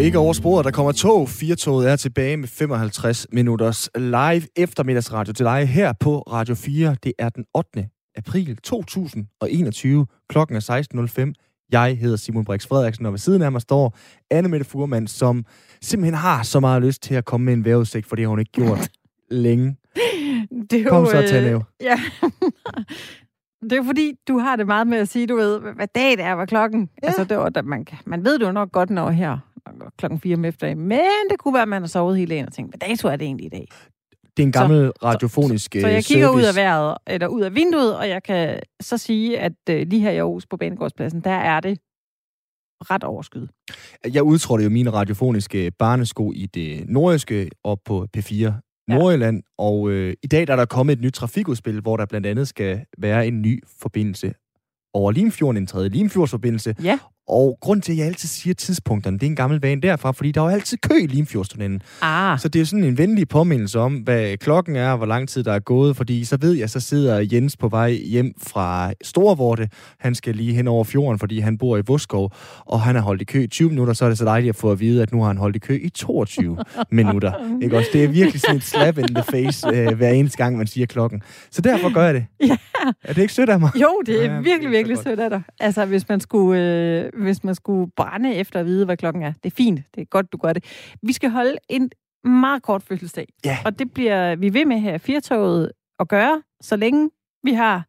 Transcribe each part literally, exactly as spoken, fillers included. ikke over sporet. Der kommer tog. Firetoget er tilbage med femoghalvtreds minutters live eftermiddagsradio til dig her på Radio fire. Det er den ottende april to tusind og enogtyve. Klokken er seksten nul fem. Jeg hedder Simon Brix Frederiksen, og ved siden af mig står Anne Mette Fuhrmann, som simpelthen har så meget lyst til at komme med en vejrudsigt, for det har hun ikke gjort længe. Det Kom jo, så, Taneo. Ja. Det er jo fordi, du har det meget med at sige, du ved, hvad dag det er, hvad klokken. Ja. Altså, det var, man, man ved det jo nok godt, når her klokken fire om eftermiddagen, men det kunne være, at man har sovet hele dagen og tænkt, hvad dato er det egentlig i dag? Det er en gammel så, radiofonisk service. Så, så jeg kigger service. ud af vejret, eller ud af vinduet, og jeg kan så sige, at øh, lige her i Aarhus på Banegårdspladsen, der er det ret overskyet. Jeg udtrådte jo mine radiofoniske barnesko i det nordjyske og på P fire. Nordjylland, ja. og øh, i dag der er der kommet et nyt trafikudspil, hvor der blandt andet skal være en ny forbindelse over Limfjorden, en tredje Limfjordsforbindelse. Ja. Og grund til, at jeg altid siger tidspunkterne, det er en gammel vane derfra, fordi der er jo altid kø i Limfjordstunnelen. Ah. Så det er sådan en venlig påmindelse om, hvad klokken er, og hvor lang tid der er gået, fordi så ved jeg, så sidder Jens på vej hjem fra Storvorte. Han skal lige hen over fjorden, fordi han bor i Voskov, og han har holdt i kø i tyve minutter, så er det så dejligt at få at vide, at nu har han holdt i kø i toogtyve minutter. Ikke også? Det er virkelig sådan et slap in the face, øh, hver eneste gang, man siger klokken. Så derfor gør jeg det. Ja. Er det ikke sødt af mig? Jo, det er ja, virkelig, virkelig sødt af dig. Altså, hvis man skulle... Øh... hvis man skulle brænde efter at vide, hvad klokken er. Det er fint. Det er godt, du gør det. Vi skal holde en meget kort fødselsdag. Yeah. Og det bliver vi ved med her i Firtoget at gøre, så længe vi har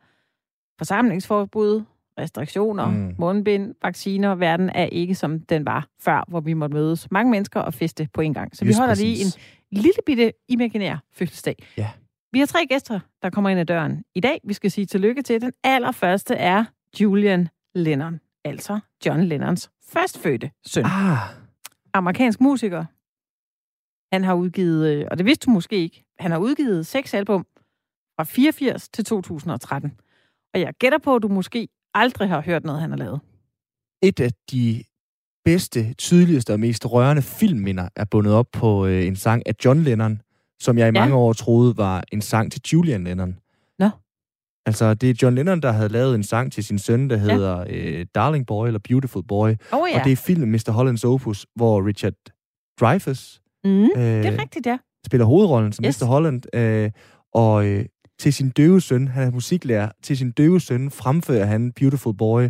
forsamlingsforbud, restriktioner, mm. mundbind, vacciner. Verden er ikke, som den var før, hvor vi måtte mødes mange mennesker og feste på en gang. Så Just vi holder præcis. lige en lille bitte imaginær fødselsdag. Yeah. Vi har tre gæster, der kommer ind ad døren i dag. Vi skal sige tillykke til. Den allerførste er Julian Lennon. Altså John Lennons førstfødte søn. Ah. Amerikansk musiker. Han har udgivet, og det vidste du måske ikke, han har udgivet seks album fra fireogfirs til to tusind og tretten. Og jeg gætter på, at du måske aldrig har hørt noget, han har lavet. Et af de bedste, tydeligste og mest rørende filmminder er bundet op på en sang af John Lennon, som jeg i mange ja. år troede var en sang til Julian Lennon. Nå. Altså, det er John Lennon, der havde lavet en sang til sin søn, der hedder ja. øh, Darling Boy eller Beautiful Boy. Oh, ja. Og det er filmen mister Hollands Opus, hvor Richard Dreyfus mm, øh, det er rigtigt, ja. spiller hovedrollen som yes. mister Holland. Øh, og øh, til sin døve søn, han er musiklærer, til sin døve søn fremfører han Beautiful Boy,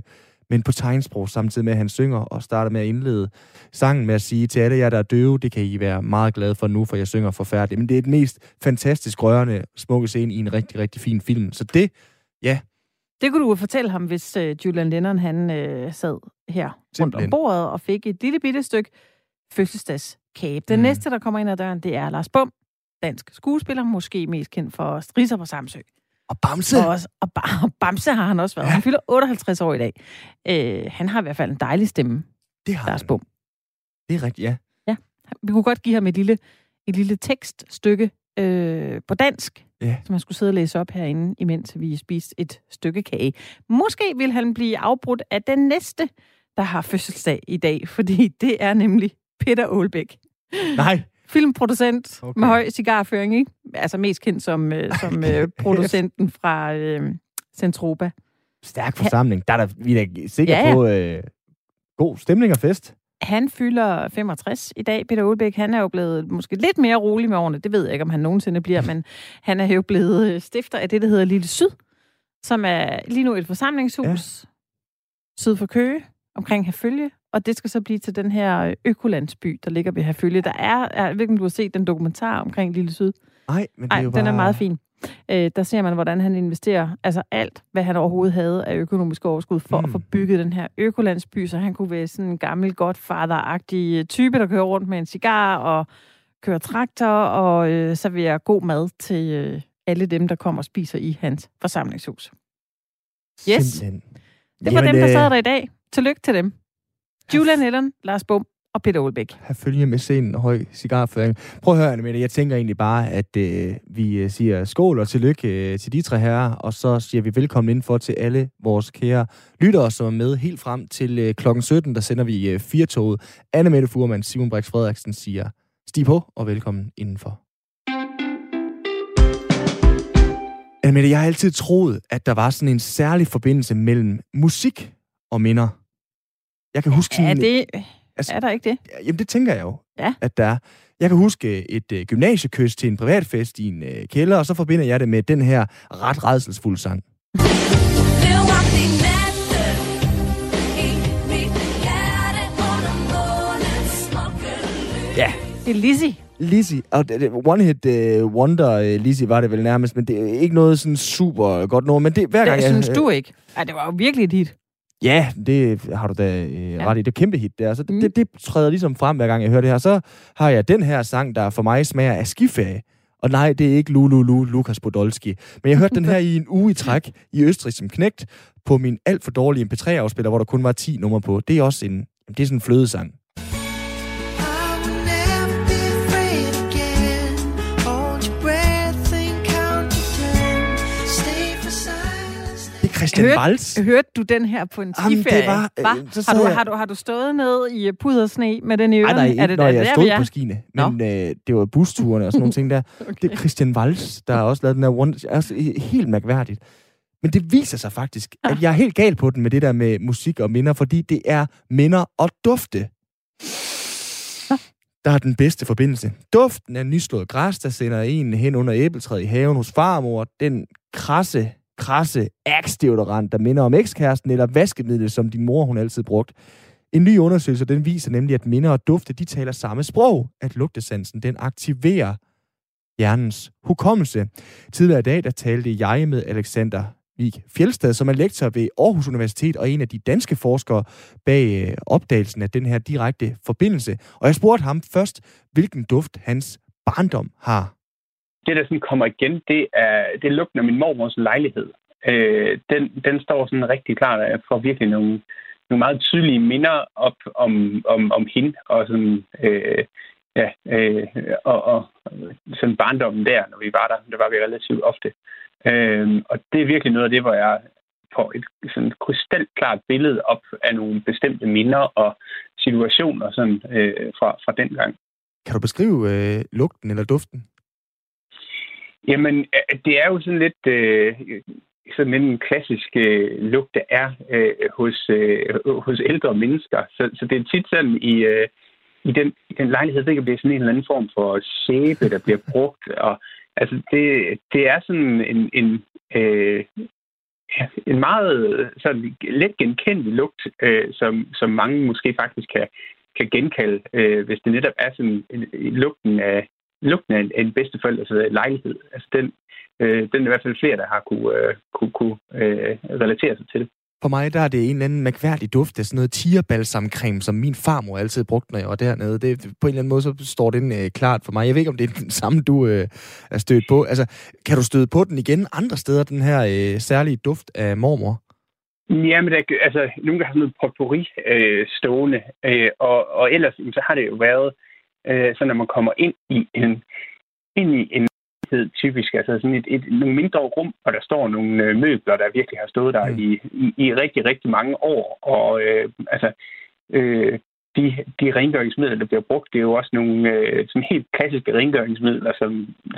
men på tegnsprog, samtidig med, at han synger og starter med at indlede sangen med at sige til alle jer, der er døve, det kan I være meget glade for nu, for jeg synger forfærdeligt. Men det er den mest fantastisk rørende, smukke scene i en rigtig, rigtig fin film. Så det, ja. Det kunne du fortælle ham, hvis øh, Julian Lennon han øh, sad her simpelthen rundt om bordet og fik et lille bitte stykke fødselsdagskage. Den mm. næste, der kommer ind ad døren, det er Lars Bom, dansk skuespiller, måske mest kendt for Strisser på Samsø. Og Bamse. Og, også, og, ba- og Bamse har han også været. Ja. Han fylder otteoghalvtreds år i dag. Øh, han har i hvert fald en dejlig stemme. Det har Lars Bom. Det er rigtigt, ja. Ja. Vi kunne godt give ham et lille, et lille tekststykke øh, på dansk, ja. som han skulle sidde og læse op herinde, imens vi spiste et stykke kage. Måske vil han blive afbrudt af den næste, der har fødselsdag i dag, fordi det er nemlig Peter Aalbæk. Nej. Filmproducent okay. med høj cigarføring, ikke? Altså mest kendt som, øh, som øh, producenten fra øh, Centropa. Stærk forsamling. Der er da, vi er da sikre ja, ja. på øh, god stemning og fest. Han fylder femogtres i dag. Peter Aalbæk, han er jo blevet måske lidt mere rolig med årene. Det ved jeg ikke, om han nogensinde bliver, men han er jo blevet stifter af det, der hedder Lille Syd, som er lige nu et forsamlingshus ja. syd for Køge, omkring Herfølge. Og det skal så blive til den her økolandsby, der ligger ved Herfølge. Der er, jeg ved ikke, om du har set den dokumentar omkring Lille Syd. Nej, men det er Ej, jo bare... den er meget fin. Øh, der ser man, hvordan han investerer altså alt, hvad han overhovedet havde af økonomisk overskud, for mm. at få bygget den her økolandsby, så han kunne være sådan en gammel godfather-agtig type, der kører rundt med en cigar og kører traktor og øh, serverer god mad til øh, alle dem, der kommer og spiser i hans forsamlingshus. Yes. Simpelthen. Det var Jamen, dem, der sad der i dag. Tillykke til dem. Julian Lennon, Lars Bom og Peter Aalbæk. Her følger med scenen og høj cigarføring. Prøv at høre, Anne Mette. Jeg tænker egentlig bare, at øh, vi siger skål og tillykke øh, til de tre herrer, og så siger vi velkommen indenfor til alle vores kære lyttere, som er med helt frem til øh, klokken sytten, der sender vi øh, Firtoget. Anne Mette Fuhrmann, Simon Brix Frederiksen siger stig på og velkommen indenfor. Anne Mette, jeg har altid troet, at der var sådan en særlig forbindelse mellem musik og minder. Jeg kan huske ja, sådan, det... Altså, er der ikke det? Jamen, det tænker jeg jo, ja. At der er. Jeg kan huske et øh, gymnasiekys til en privatfest i en øh, kælder, og så forbinder jeg det med den her ret rædselsfulde sang. Ja. Det er Lizzie. Lizzie. Og One Hit uh, Wonder uh, Lizzie var det vel nærmest, men det er ikke noget sådan super godt noget. Men det hver gang det, jeg... synes du ikke? Ej, det var jo virkelig et hit. Ja, det har du da øh, ja. ret i. Det er kæmpe hit der. Så det, mm. det, det træder ligesom frem, hver gang jeg hører det her. Så har jeg den her sang, der for mig smager af skiferie. Og nej, det er ikke Lulu, Lukas Podolski. Men jeg hørte den her i en uge i træk i Østrig som knægt på min alt for dårlige M P tre-afspiller, hvor der kun var ti numre på. Det er også en, det er sådan en flødesang. Christian Vals. Hørte, hørte du den her på en skiferie? Var, øh, har, du, jeg... har, du, har du stået ned i pudersne med den i ørerne? Nej, nej, ikke, når jeg stod på skiene. Men øh, det var busturene og sådan nogle ting der. Okay. Det er Christian Vals, der har også lavet den her one... Altså, helt mærkværdigt. Men det viser sig faktisk, ah. at jeg er helt gal på den med det der med musik og minder, fordi det er minder og dufte, ah. der har den bedste forbindelse. Duften af nyslået græs, der sender en hen under æbletræet i haven hos farmor. Den krasse... krasse axe-deodorant, der minder om ekskæresten, eller vaskemiddel, som din mor, hun altid brugt. En ny undersøgelse, den viser nemlig, at minder og dufte, de taler samme sprog, at lugtesansen, den aktiverer hjernens hukommelse. Tidligere i dag, der talte jeg med Alexander Vig Fjeldstad, som er lektor ved Aarhus Universitet, og en af de danske forskere bag opdagelsen af den her direkte forbindelse. Og jeg spurgte ham først, hvilken duft hans barndom har. Det, der sådan kommer igen, det er, det er lugten af min mormors lejlighed. Øh, den, den står sådan rigtig klart, at jeg får virkelig nogle, nogle meget tydelige minder op om, om, om hende, og sådan, øh, ja, øh, og, og sådan barndommen der, når vi var der. Det var vi relativt ofte. Øh, og det er virkelig noget af det, hvor jeg får et sådan krystalklart billede op af nogle bestemte minder og situationer sådan, øh, fra, fra dengang. Kan du beskrive øh, lugten eller duften? Jamen, det er jo sådan lidt, øh, sådan lidt en klassisk øh, lugt, der er øh, hos, øh, hos ældre mennesker. Så, så det er tit sådan, i, øh, i, den, i den lejlighed, det kan blive sådan en eller anden form for sæbe, der bliver brugt. Og, altså, det, det er sådan en, en, øh, en meget sådan, let genkendelig lugt, øh, som, som mange måske faktisk kan, kan genkalde, øh, hvis det netop er sådan en, en lugten af... Lugten af en, en bedsteforældres altså lejlighed. Altså den, øh, den er i hvert fald flere, der har kunne, øh, kunne, kunne øh, relatere sig til det. For mig der er det en eller anden mærkværdig duft af sådan noget tigerbalsamcreme, som min farmor altid brugte, når jeg var dernede. Det, på en eller anden måde så står den øh, klart for mig. Jeg ved ikke, om det er den samme, du øh, er stødt på. Altså, kan du støde på den igen andre steder, den her øh, særlige duft af mormor? Ja, men der, altså, nogen der har sådan noget potpourri øh, stående, øh, og, og ellers så har det jo været... Så når man kommer ind i en ind i en typisk altså sådan et, et nogle mindre rum, og der står nogle møbler, der virkelig har stået der mm. i, i, i rigtig rigtig mange år, og øh, altså øh, de de rengøringsmidler, der bliver brugt, det er jo også nogle øh, sådan helt klassiske rengøringsmidler, som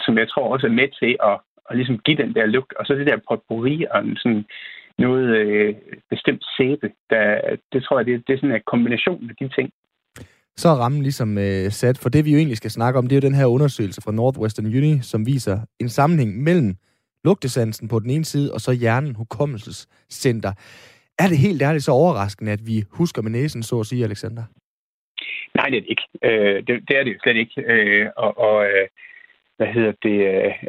som jeg tror også er med til at at ligesom give den der lugt, og så det der potpourri og sådan noget øh, bestemt sæbe, der det tror jeg det, det er sådan en kombination af de ting. Så er rammen ligesom øh, sat, for det vi jo egentlig skal snakke om, det er jo den her undersøgelse fra Northwestern Uni, som viser en sammenhæng mellem lugtesansen på den ene side, og så hjernen hukommelsescenter. Er det helt ærligt så overraskende, at vi husker med næsen, så at sige, Alexander? Nej, det er det ikke. Øh, det, det er det jo slet ikke. Øh, og og øh, hvad hedder det?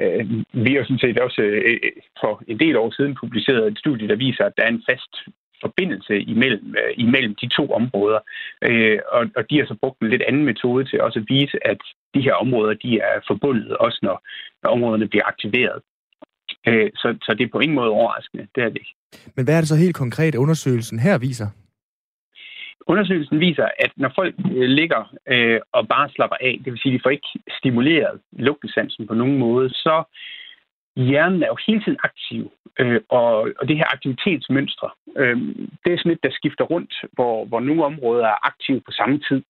Øh, vi har sådan set også øh, for en del år siden publiceret et studie, der viser, at der er en fast forbindelse imellem, øh, imellem de to områder. Øh, og, og de har så brugt en lidt anden metode til også at vise, at de her områder, de er forbundet, også når, når områderne bliver aktiveret. Øh, så, så det er på ingen måde overraskende. Det er det ikke. Men hvad er det så helt konkret, undersøgelsen her viser? Undersøgelsen viser, at når folk øh, ligger øh, og bare slapper af, det vil sige, at de får ikke stimuleret lugtesansen på nogen måde, så hjernen er jo hele tiden aktiv, øh, og, og det her aktivitetsmønstre, øh, det er sådan et, der skifter rundt, hvor, hvor nogle områder er aktive på samme tid.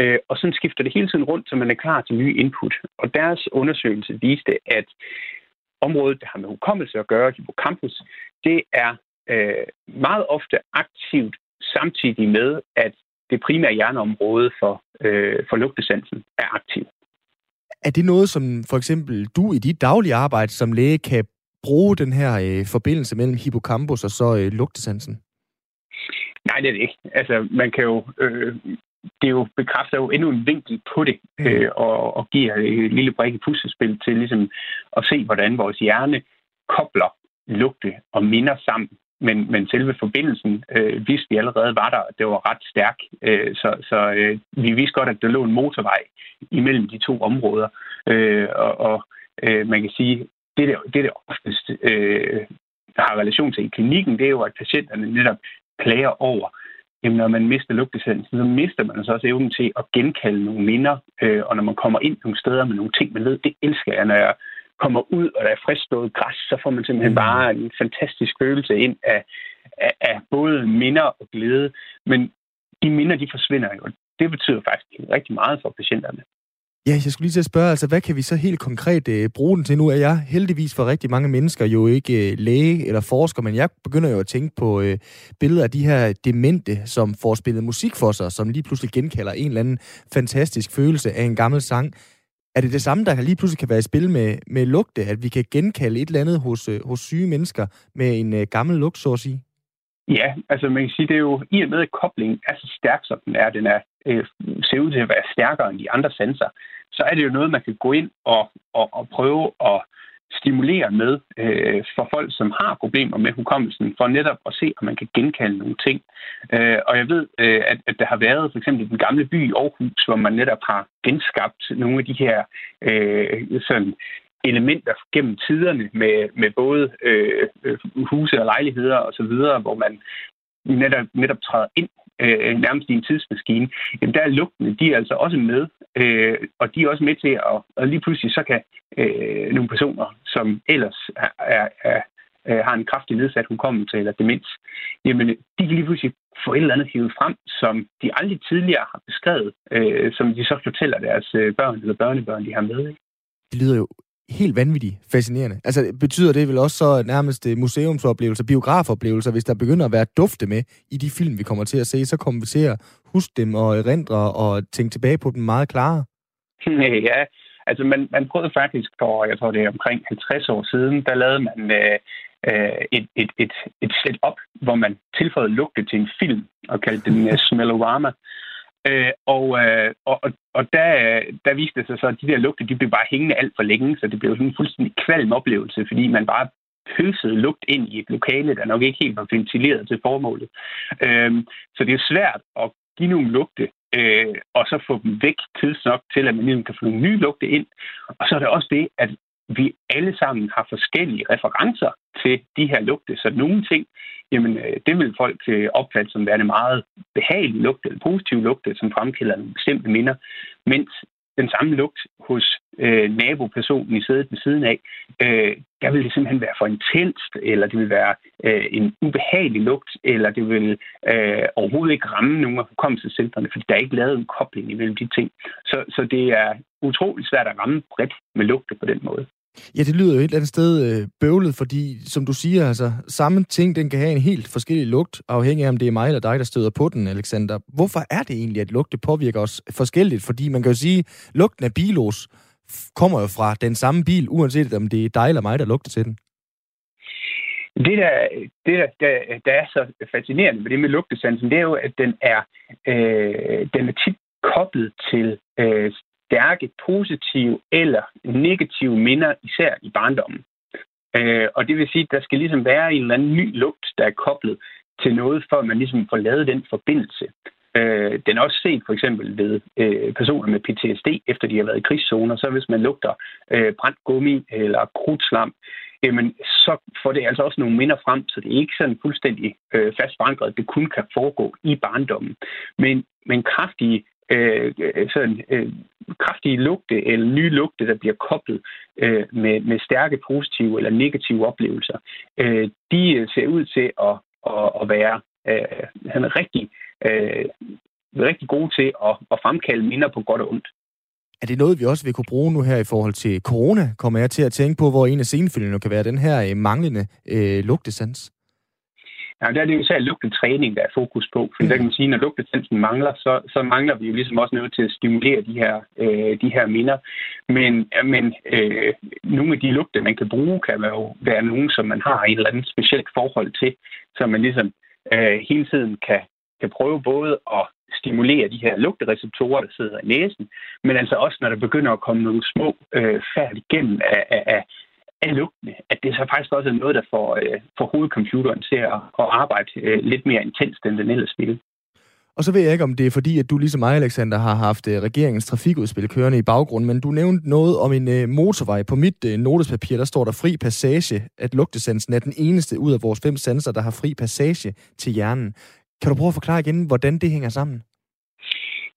Øh, og sådan skifter det hele tiden rundt, så man er klar til nye input. Og deres undersøgelse viste, at området, der har med hukommelse at gøre, hippocampus, det er øh, meget ofte aktivt samtidig med, at det primære hjerneområde for, øh, for lugtesansen er aktiv. Er det noget, som for eksempel du i dit daglige arbejde som læge kan bruge den her øh, forbindelse mellem hippocampus og så øh, lugtesansen? Nej, det er det ikke. Altså, man kan jo... Øh, det er jo bekræfter jo endnu en vinkel på det, øh, og, og giver et lille brik i puslespil til ligesom at se, hvordan vores hjerne kobler lugte og minder sammen. Men, men selve forbindelsen øh, vidste vi allerede var der, og det var ret stærk. Øh, så så øh, vi vidste godt, at der lå en motorvej imellem de to områder. Øh, og og øh, man kan sige, det der, det der oftest øh, har relation til i klinikken, det er jo, at patienterne netop plager over, jamen, når man mister lugtesansen, så mister man altså også evnen til at genkalde nogle minder. Øh, og når man kommer ind nogle steder med nogle ting, man ved, det elsker jeg, når jeg kommer ud, og der er fristået græs, så får man simpelthen bare en fantastisk følelse ind af, af, af både minder og glæde. Men de minder, de forsvinder jo. Det betyder faktisk rigtig meget for patienterne. Ja, jeg skulle lige til at spørge, altså, hvad kan vi så helt konkret øh, bruge den til? Nu er jeg heldigvis for rigtig mange mennesker jo ikke øh, læge eller forsker, men jeg begynder jo at tænke på øh, billeder af de her demente, som får spillet musik for sig, som lige pludselig genkalder en eller anden fantastisk følelse af en gammel sang. Er det det samme, der lige pludselig kan være i spil med, med lugte, at vi kan genkalde et eller andet hos, hos syge mennesker med en øh, gammel lugt, så at sige? Ja, altså man kan sige, det er jo i og med, at koblingen er så stærk, som den er, den er, øh, ser ud til at være stærkere end de andre sensorer, så er det jo noget, man kan gå ind og, og, og prøve at stimulere med øh, for folk, som har problemer med hukommelsen, for netop at se, om man kan genkalde nogle ting. Øh, og jeg ved, øh, at, at der har været for eksempel den gamle by i Aarhus, hvor man netop har genskabt nogle af de her øh, sådan elementer gennem tiderne med, med både øh, huse og lejligheder osv., hvor man netop, netop træder ind øh, nærmest i en tidsmaskine. Jamen, der er lugtene, de er altså også med, øh, og de er også med til, at, og lige pludselig så kan øh, nogle personer, som ellers er, er, er, er, har en kraftig nedsat hukommelse eller demens, jamen, de kan lige pludselig få et eller andet hivet frem, som de aldrig tidligere har beskrevet, øh, som de så fortæller deres børn eller børnebørn, de har med. Det lyder jo helt vanvittigt fascinerende. Altså, betyder det vel også så nærmest museumsoplevelser, biografoplevelser, hvis der begynder at være dufte med i de film, vi kommer til at se, så kommer vi til at huske dem og erindre og tænke tilbage på dem meget klarere? Ja, altså man, man prøvede faktisk for, jeg tror det er omkring halvtreds år siden, der lavede man øh, et, et, et, et setup, hvor man tilføjede lugte til en film og kaldte den Smell-O-Bama. Øh, og, øh, og, og der, der viste det sig så, at de der lugte, de blev bare hængende alt for længe, så det blev sådan en fuldstændig kvalm oplevelse, fordi man bare pøsede lugt ind i et lokale, der nok ikke helt var ventileret til formålet. Øh, så det er svært at give nogle lugte, øh, og så få dem væk tidsnok til, at man ligesom kan få nogle nye lugte ind. Og så er det også det, at vi alle sammen har forskellige referencer til de her lugte, så nogle ting, jamen, det vil folk opfatte som værende meget behagelig lugte, eller positiv lugte, som fremkalder nogle bestemte minder, mens den samme lugt hos øh, nabopersonen i sædet ved siden af, øh, der vil det simpelthen være for intenst, eller det vil være øh, en ubehagelig lugt, eller det vil øh, overhovedet ikke ramme nogen af hukommelsescentrene, fordi der er ikke lavet en kobling imellem de ting. Så, så det er utroligt svært at ramme bredt med lugte på den måde. Ja, det lyder jo et eller andet sted øh, bøvlet, fordi som du siger, altså samme ting, den kan have en helt forskellig lugt, afhængig af om det er mig eller dig, der støder på den, Alexander. Hvorfor er det egentlig, at lugte påvirker os forskelligt? Fordi man kan jo sige, at lugten af bilos kommer jo fra den samme bil, uanset om det er dig eller mig, der lugter til den. Det, der, det der, der, der er så fascinerende ved det med lugtesansen, det er jo, at den er, øh, den er tit koblet til øh, stærke, positive eller negative minder, især i barndommen. Øh, og det vil sige, at der skal ligesom være en eller anden ny lugt, der er koblet til noget, før man ligesom får lavet den forbindelse. Øh, den er også set for eksempel ved øh, personer med P T S D, efter de har været i krigszoner, så hvis man lugter øh, brændt gummi eller krudtslam, jamen, så får det altså også nogle minder frem, så det er ikke sådan fuldstændig øh, fast forankret, at det kun kan foregå i barndommen. Men, men kraftige Øh, sådan, øh, kraftige lugte eller nye lugte, der bliver koblet øh, med, med stærke positive eller negative oplevelser, øh, de ser ud til at, at, at være øh, rigtig, øh, rigtig gode til at, at fremkalde minder på godt og ondt. Er det noget, vi også vil kunne bruge nu her i forhold til corona? Kommer jeg til at tænke på, hvor en af senfølgerne kan være den her øh, manglende øh, lugtesans? Ja, der er det jo især lugtetræning, der er fokus på. For mm. der kan man sige, at når lugtesansen mangler, så, så mangler vi jo ligesom også noget til at stimulere de her, øh, de her minder. Men, ja, men øh, nogle af de lugte, man kan bruge, kan jo være nogen, som man har et eller andet specielt forhold til, så man ligesom øh, hele tiden kan, kan prøve både at stimulere de her lugtereceptorer, der sidder i næsen, men altså også, når der begynder at komme nogle små øh, færd igennem af, af, af af lugtene, at det så faktisk også er noget, der får, øh, får hovedcomputeren til at, at arbejde øh, lidt mere intenst, end den ellers ville. Og så ved jeg ikke, om det er fordi, at du ligesom mig, Alexander, har haft øh, regeringens trafikudspil kørende i baggrunden, men du nævnte noget om en øh, motorvej. På mit øh, notespapir, der står der fri passage, at lugtesansen er den eneste ud af vores fem sanser, der har fri passage til hjernen. Kan du prøve at forklare igen, hvordan det hænger sammen?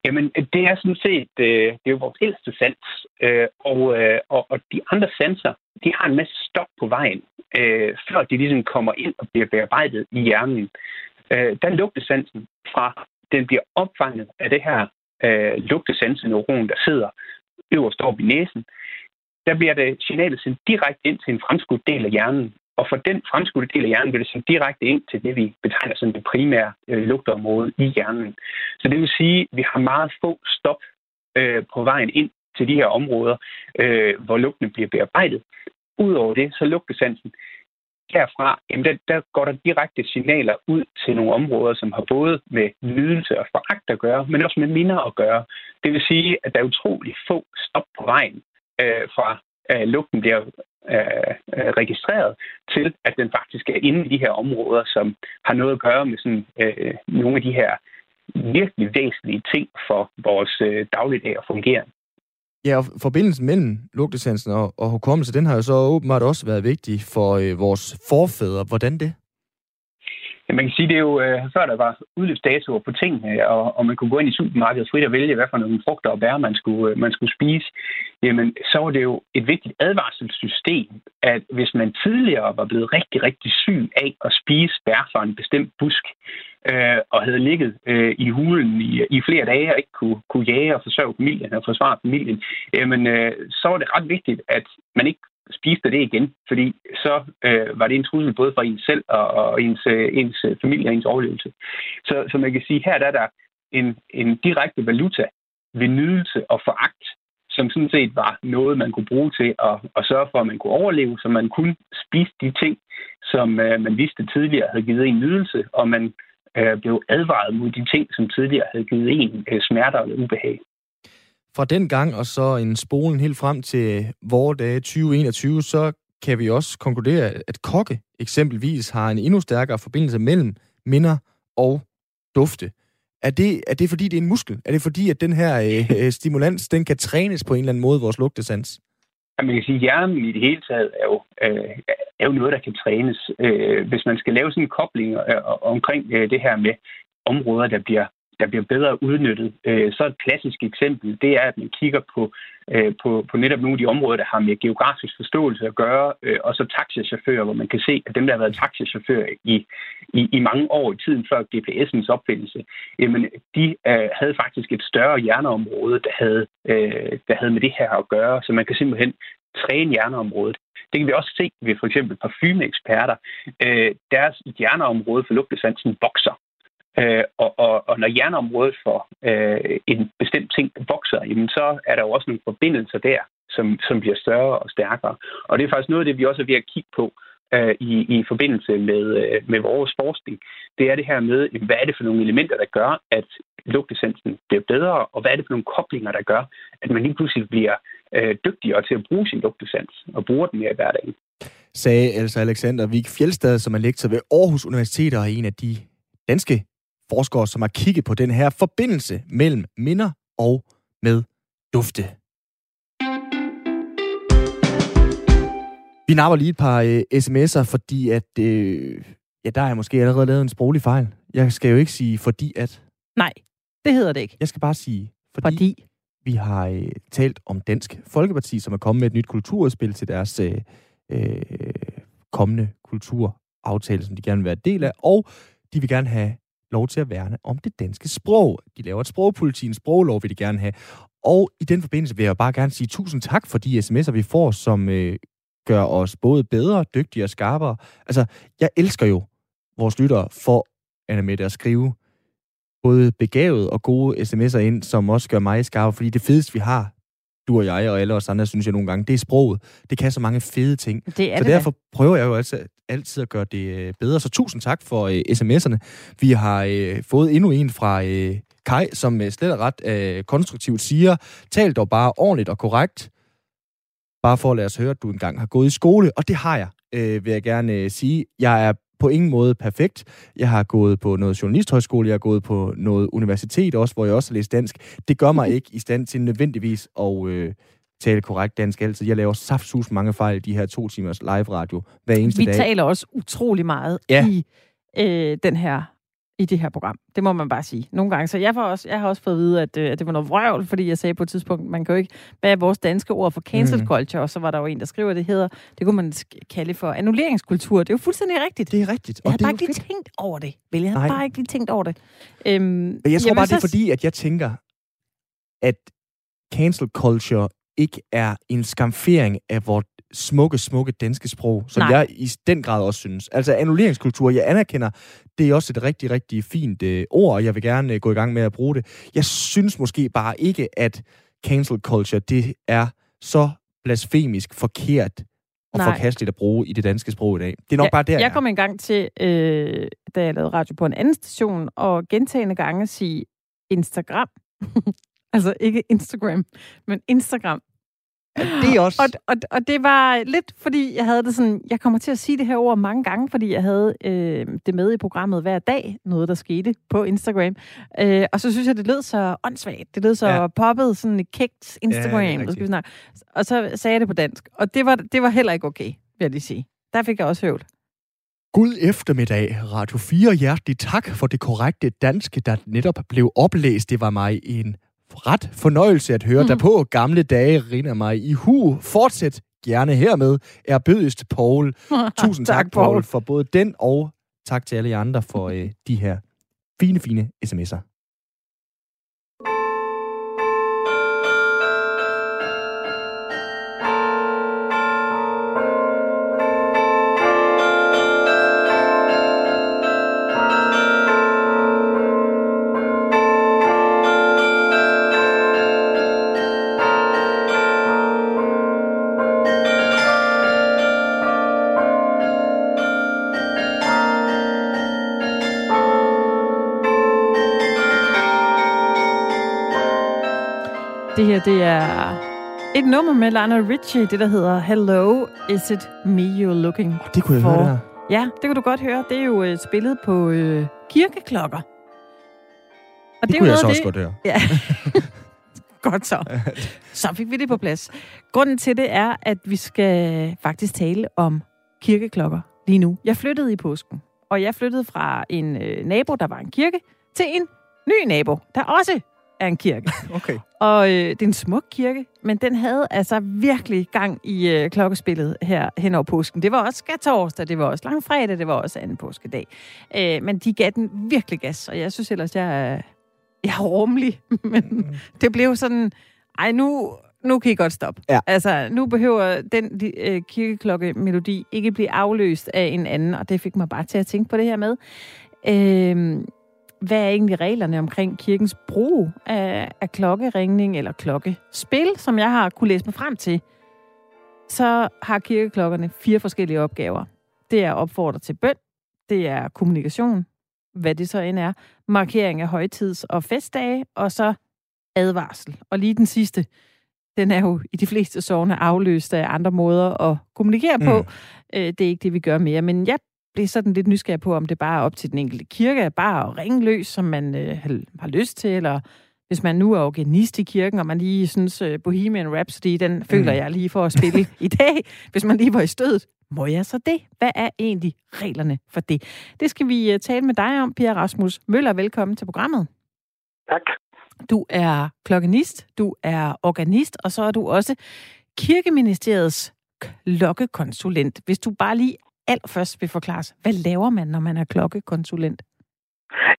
Jamen, det er sådan set, øh, det er jo vores ældste sans, øh, og, øh, og, og de andre sanser, de har en masse stop på vejen, øh, før de ligesom kommer ind og bliver bearbejdet i hjernen. Øh, der lugtesansen fra, den bliver opfanget af det her øh, lugtesanseneuron, der sidder øverst oppe i næsen. Der bliver det signalet sendt direkte ind til en fremskudt del af hjernen, og for den fremskudte del af hjernen bliver det sendt direkte ind til det, vi betegner som det primære øh, lugteområde i hjernen. Så det vil sige, at vi har meget få stop øh, på vejen ind til de her områder, øh, hvor lugten bliver bearbejdet. Udover det, så lugtesansen derfra, jamen der, der går der direkte signaler ud til nogle områder, som har både med nydelse og foragt at gøre, men også med minder at gøre. Det vil sige, at der er utrolig få stop på vejen øh, fra øh, lugten bliver øh, registreret til, at den faktisk er inde i de her områder, som har noget at gøre med sådan, øh, nogle af de her virkelig væsentlige ting for vores øh, dagligdag og fungeren. Ja, og forbindelsen mellem lugtesansen og, og hukommelse, den har jo så åbenbart også været vigtig for øh, vores forfædre. Hvordan det? Ja, man kan sige, det er jo øh, før der var udløbsdatoer på tingene, og, og man kunne gå ind i supermarkedet frit og vælge, hvad for nogle frugter og bær, man skulle, øh, man skulle spise. Jamen, så var det jo et vigtigt advarselssystem, at hvis man tidligere var blevet rigtig, rigtig syg af at spise bær fra en bestemt busk, øh, og havde ligget øh, i hulen i, i flere dage og ikke kunne, kunne jage og forsørge familien og forsvare familien, jamen, øh, så var det ret vigtigt, at man ikke spiste det igen, fordi så øh, var det en trussel både for en selv og, og ens, ens familie og ens overlevelse. Så, så man kan sige, her der er der en, en direkte valuta ved nydelse og foragt, som sådan set var noget, man kunne bruge til at, at sørge for, at man kunne overleve, så man kunne spise de ting, som øh, man vidste tidligere havde givet en nydelse, og man øh, blev advaret mod de ting, som tidligere havde givet en øh, smerter eller ubehag. Fra den gang og så en spolen helt frem til vore dage tyve enogtyve, så kan vi også konkludere, at kokke eksempelvis har en endnu stærkere forbindelse mellem minder og dufte. Er det, er det fordi, det er en muskel? Er det fordi, at den her øh, stimulans, den kan trænes på en eller anden måde, vores lugtesans? Ja, man kan sige, at hjernen i det hele taget er jo, øh, er jo noget, der kan trænes. Øh, hvis man skal lave sådan en kobling øh, omkring øh, det her med områder, der bliver der bliver bedre udnyttet. Så et klassisk eksempel, det er, at man kigger på, på, på netop nogle af de områder, der har med geografisk forståelse at gøre, og så taxichauffører, hvor man kan se, at dem, der har været taxichauffører i, i, i mange år i tiden før G P S'ens opfindelse, jamen, de øh, havde faktisk et større hjerneområde, der havde, øh, der havde med det her at gøre, så man kan simpelthen træne hjerneområdet. Det kan vi også se ved for eksempel parfumeeksperter. Øh, deres hjerneområde for lugtesansen vokser. Øh, og, og, og når hjerneområdet for øh, en bestemt ting vokser, jamen så er der jo også nogle forbindelser der, som, som bliver større og stærkere. Og det er faktisk noget af det, vi også er ved at kigge på øh, i, i forbindelse med, øh, med vores forskning. Det er det her med, hvad er det for nogle elementer, der gør, at lugtesansen bliver bedre, og hvad er det for nogle koblinger, der gør, at man lige pludselig bliver øh, dygtigere til at bruge sin lugtesans og bruger den mere i hverdagen. Sagde altså Alexander Vig Fjeldstad, som er lektor ved Aarhus Universitet og er en af de danske forskere, som har kigget på den her forbindelse mellem minder og med dufte. Vi napper lige et par øh, sms'er, fordi at, øh, ja, der har jeg måske allerede lavet en sproglig fejl. Jeg skal jo ikke sige fordi at... Nej, det hedder det ikke. Jeg skal bare sige, fordi, fordi... vi har øh, talt om Dansk Folkeparti, som er kommet med et nyt kulturudspil til deres øh, øh, kommende kulturaftale, som de gerne vil være del af, og de vil gerne have lov til at værne om det danske sprog. De laver et sprogpoliti, en sproglov vil de gerne have. Og i den forbindelse vil jeg bare gerne sige tusind tak for de sms'er, vi får, som øh, gør os både bedre, dygtigere og skarpere. Altså, jeg elsker jo vores lyttere for, Anne Mette, at skrive både begavet og gode sms'er ind, som også gør mig skarp, fordi det fedeste, vi har, du og jeg og alle os andre, synes jeg nogle gange, det er sproget. Det kan så mange fede ting. Det er så det derfor da. Prøver jeg jo altid, altid at gøre det bedre. Så tusind tak for uh, sms'erne. Vi har uh, fået endnu en fra uh, Kai, som uh, slet og ret uh, konstruktivt siger, tal dog bare ordentligt og korrekt, bare for at lade os høre, at du engang har gået i skole. Og det har jeg, uh, vil jeg gerne uh, sige. Jeg er på ingen måde perfekt. Jeg har gået på noget journalisthøjskole, jeg har gået på noget universitet også, hvor jeg også har læst dansk. Det gør mig ikke i stand til nødvendigvis at øh, tale korrekt dansk altid. Jeg laver saftsus mange fejl i de her to timers live-radio hver eneste Vi dag. Vi taler også utrolig meget ja. i, øh, den her, i det her program. Det må man bare sige nogle gange. Så jeg, får også, jeg har også fået at vide, at, øh, at det var noget vrøvl, fordi jeg sagde på et tidspunkt, man kan jo ikke, hvad er vores danske ord for cancel culture? Og så var der jo en, der skriver, det hedder, det kunne man kalde for annulleringskultur. Det er jo fuldstændig rigtigt. Det er rigtigt. Og jeg havde bare ikke lige tænkt over det. Vel, jeg havde Nej. bare ikke lige tænkt over det. Øhm, Men jeg tror jamen, bare, det er så... fordi, at jeg tænker, at cancel culture ikke er en skamfering af vores smukke, smukke danske sprog, som Nej. jeg i den grad også synes. Altså annulleringskultur, jeg anerkender, det er også et rigtig, rigtig fint øh, ord, og jeg vil gerne øh, gå i gang med at bruge det. Jeg synes måske bare ikke, at cancel culture, det er så blasfemisk forkert og Nej. forkasteligt at bruge i det danske sprog i dag. Det er nok ja, bare der, jeg er. kom en gang til, øh, da jeg lavede radio på en anden station, og gentagende gange sige Instagram. Altså ikke Instagram, men Instagram. Ja, det også. Og, og, og det var lidt, fordi jeg havde det sådan, jeg kommer til at sige det her ord mange gange, fordi jeg havde øh, det med i programmet hver dag, noget der skete på Instagram. Øh, og så synes jeg, det lød så åndssvagt. Det lød så ja. poppet, sådan et kægt Instagram. Ja, og, snakke. og så sagde jeg det på dansk. Og det var, det var heller ikke okay, vil jeg lige sige. Der fik jeg også høvl. God eftermiddag, Radio fire. Hjertelig tak for det korrekte danske, der netop blev oplæst. Det var mig en ret fornøjelse at høre mm-hmm. derpå. Gamle dage rinder mig i hu. Fortsæt gerne hermed, erbødigst Poul. Tusind tak, tak Poul, for både den, og tak til alle jer andre for øh, de her fine, fine sms'er. Det her, det er et nummer med Lionel Richie, det der hedder Hello, Is It Me You're Looking For? Det kunne jeg for. høre der. Ja, det kunne du godt høre. Det er jo øh, spillet på øh, kirkeklokker. Og det, det kunne jeg så også det... godt høre. Ja. Godt så. Så fik vi det på plads. Grunden til det er, at vi skal faktisk tale om kirkeklokker lige nu. Jeg flyttede i påsken, og jeg flyttede fra en øh, nabo, der var en kirke, til en ny nabo, der også er en kirke. Okay. Og øh, det er en smuk kirke, men den havde altså virkelig gang i øh, klokkespillet her hen over påsken. Det var også skærtorsdag, det var også langfredag, det var også anden påskedag. Øh, men de gav den virkelig gas, og jeg synes ellers, jeg, jeg er rummelig. Men mm. det blev sådan, ej, nu, nu kan I godt stoppe. Ja. Altså, nu behøver den de, øh, kirkeklokkemelodi ikke blive afløst af en anden, og det fik mig bare til at tænke på det her med. Øh, Hvad er egentlig reglerne omkring kirkens brug af, af klokkeringning eller klokkespil, som jeg har kunne læse mig frem til? Så har kirkeklokkerne fire forskellige opgaver. Det er opfordre til bøn, det er kommunikation, hvad det så end er, markering af højtids- og festdage, og så advarsel. Og lige den sidste, den er jo i de fleste sogne afløst af andre måder at kommunikere på. Mm. Det er ikke det, vi gør mere, men jeg blev sådan lidt nysgerrig på, om det bare er op til den enkelte kirke, bare at ringe løs, som man øh, har lyst til, eller hvis man nu er organist i kirken, og man lige synes, øh, Bohemian Rhapsody, den mm. føler jeg lige for at spille i dag. Hvis man lige var i stødet, må jeg så det? Hvad er egentlig reglerne for det? Det skal vi øh, tale med dig om, Pia Rasmus Møller. Velkommen til programmet. Tak. Du er klokkenist, du er organist, og så er du også Kirkeministeriets klokkekonsulent. Hvis du bare lige allerførst vil forklare sig, hvad laver man, når man er klokkekonsulent?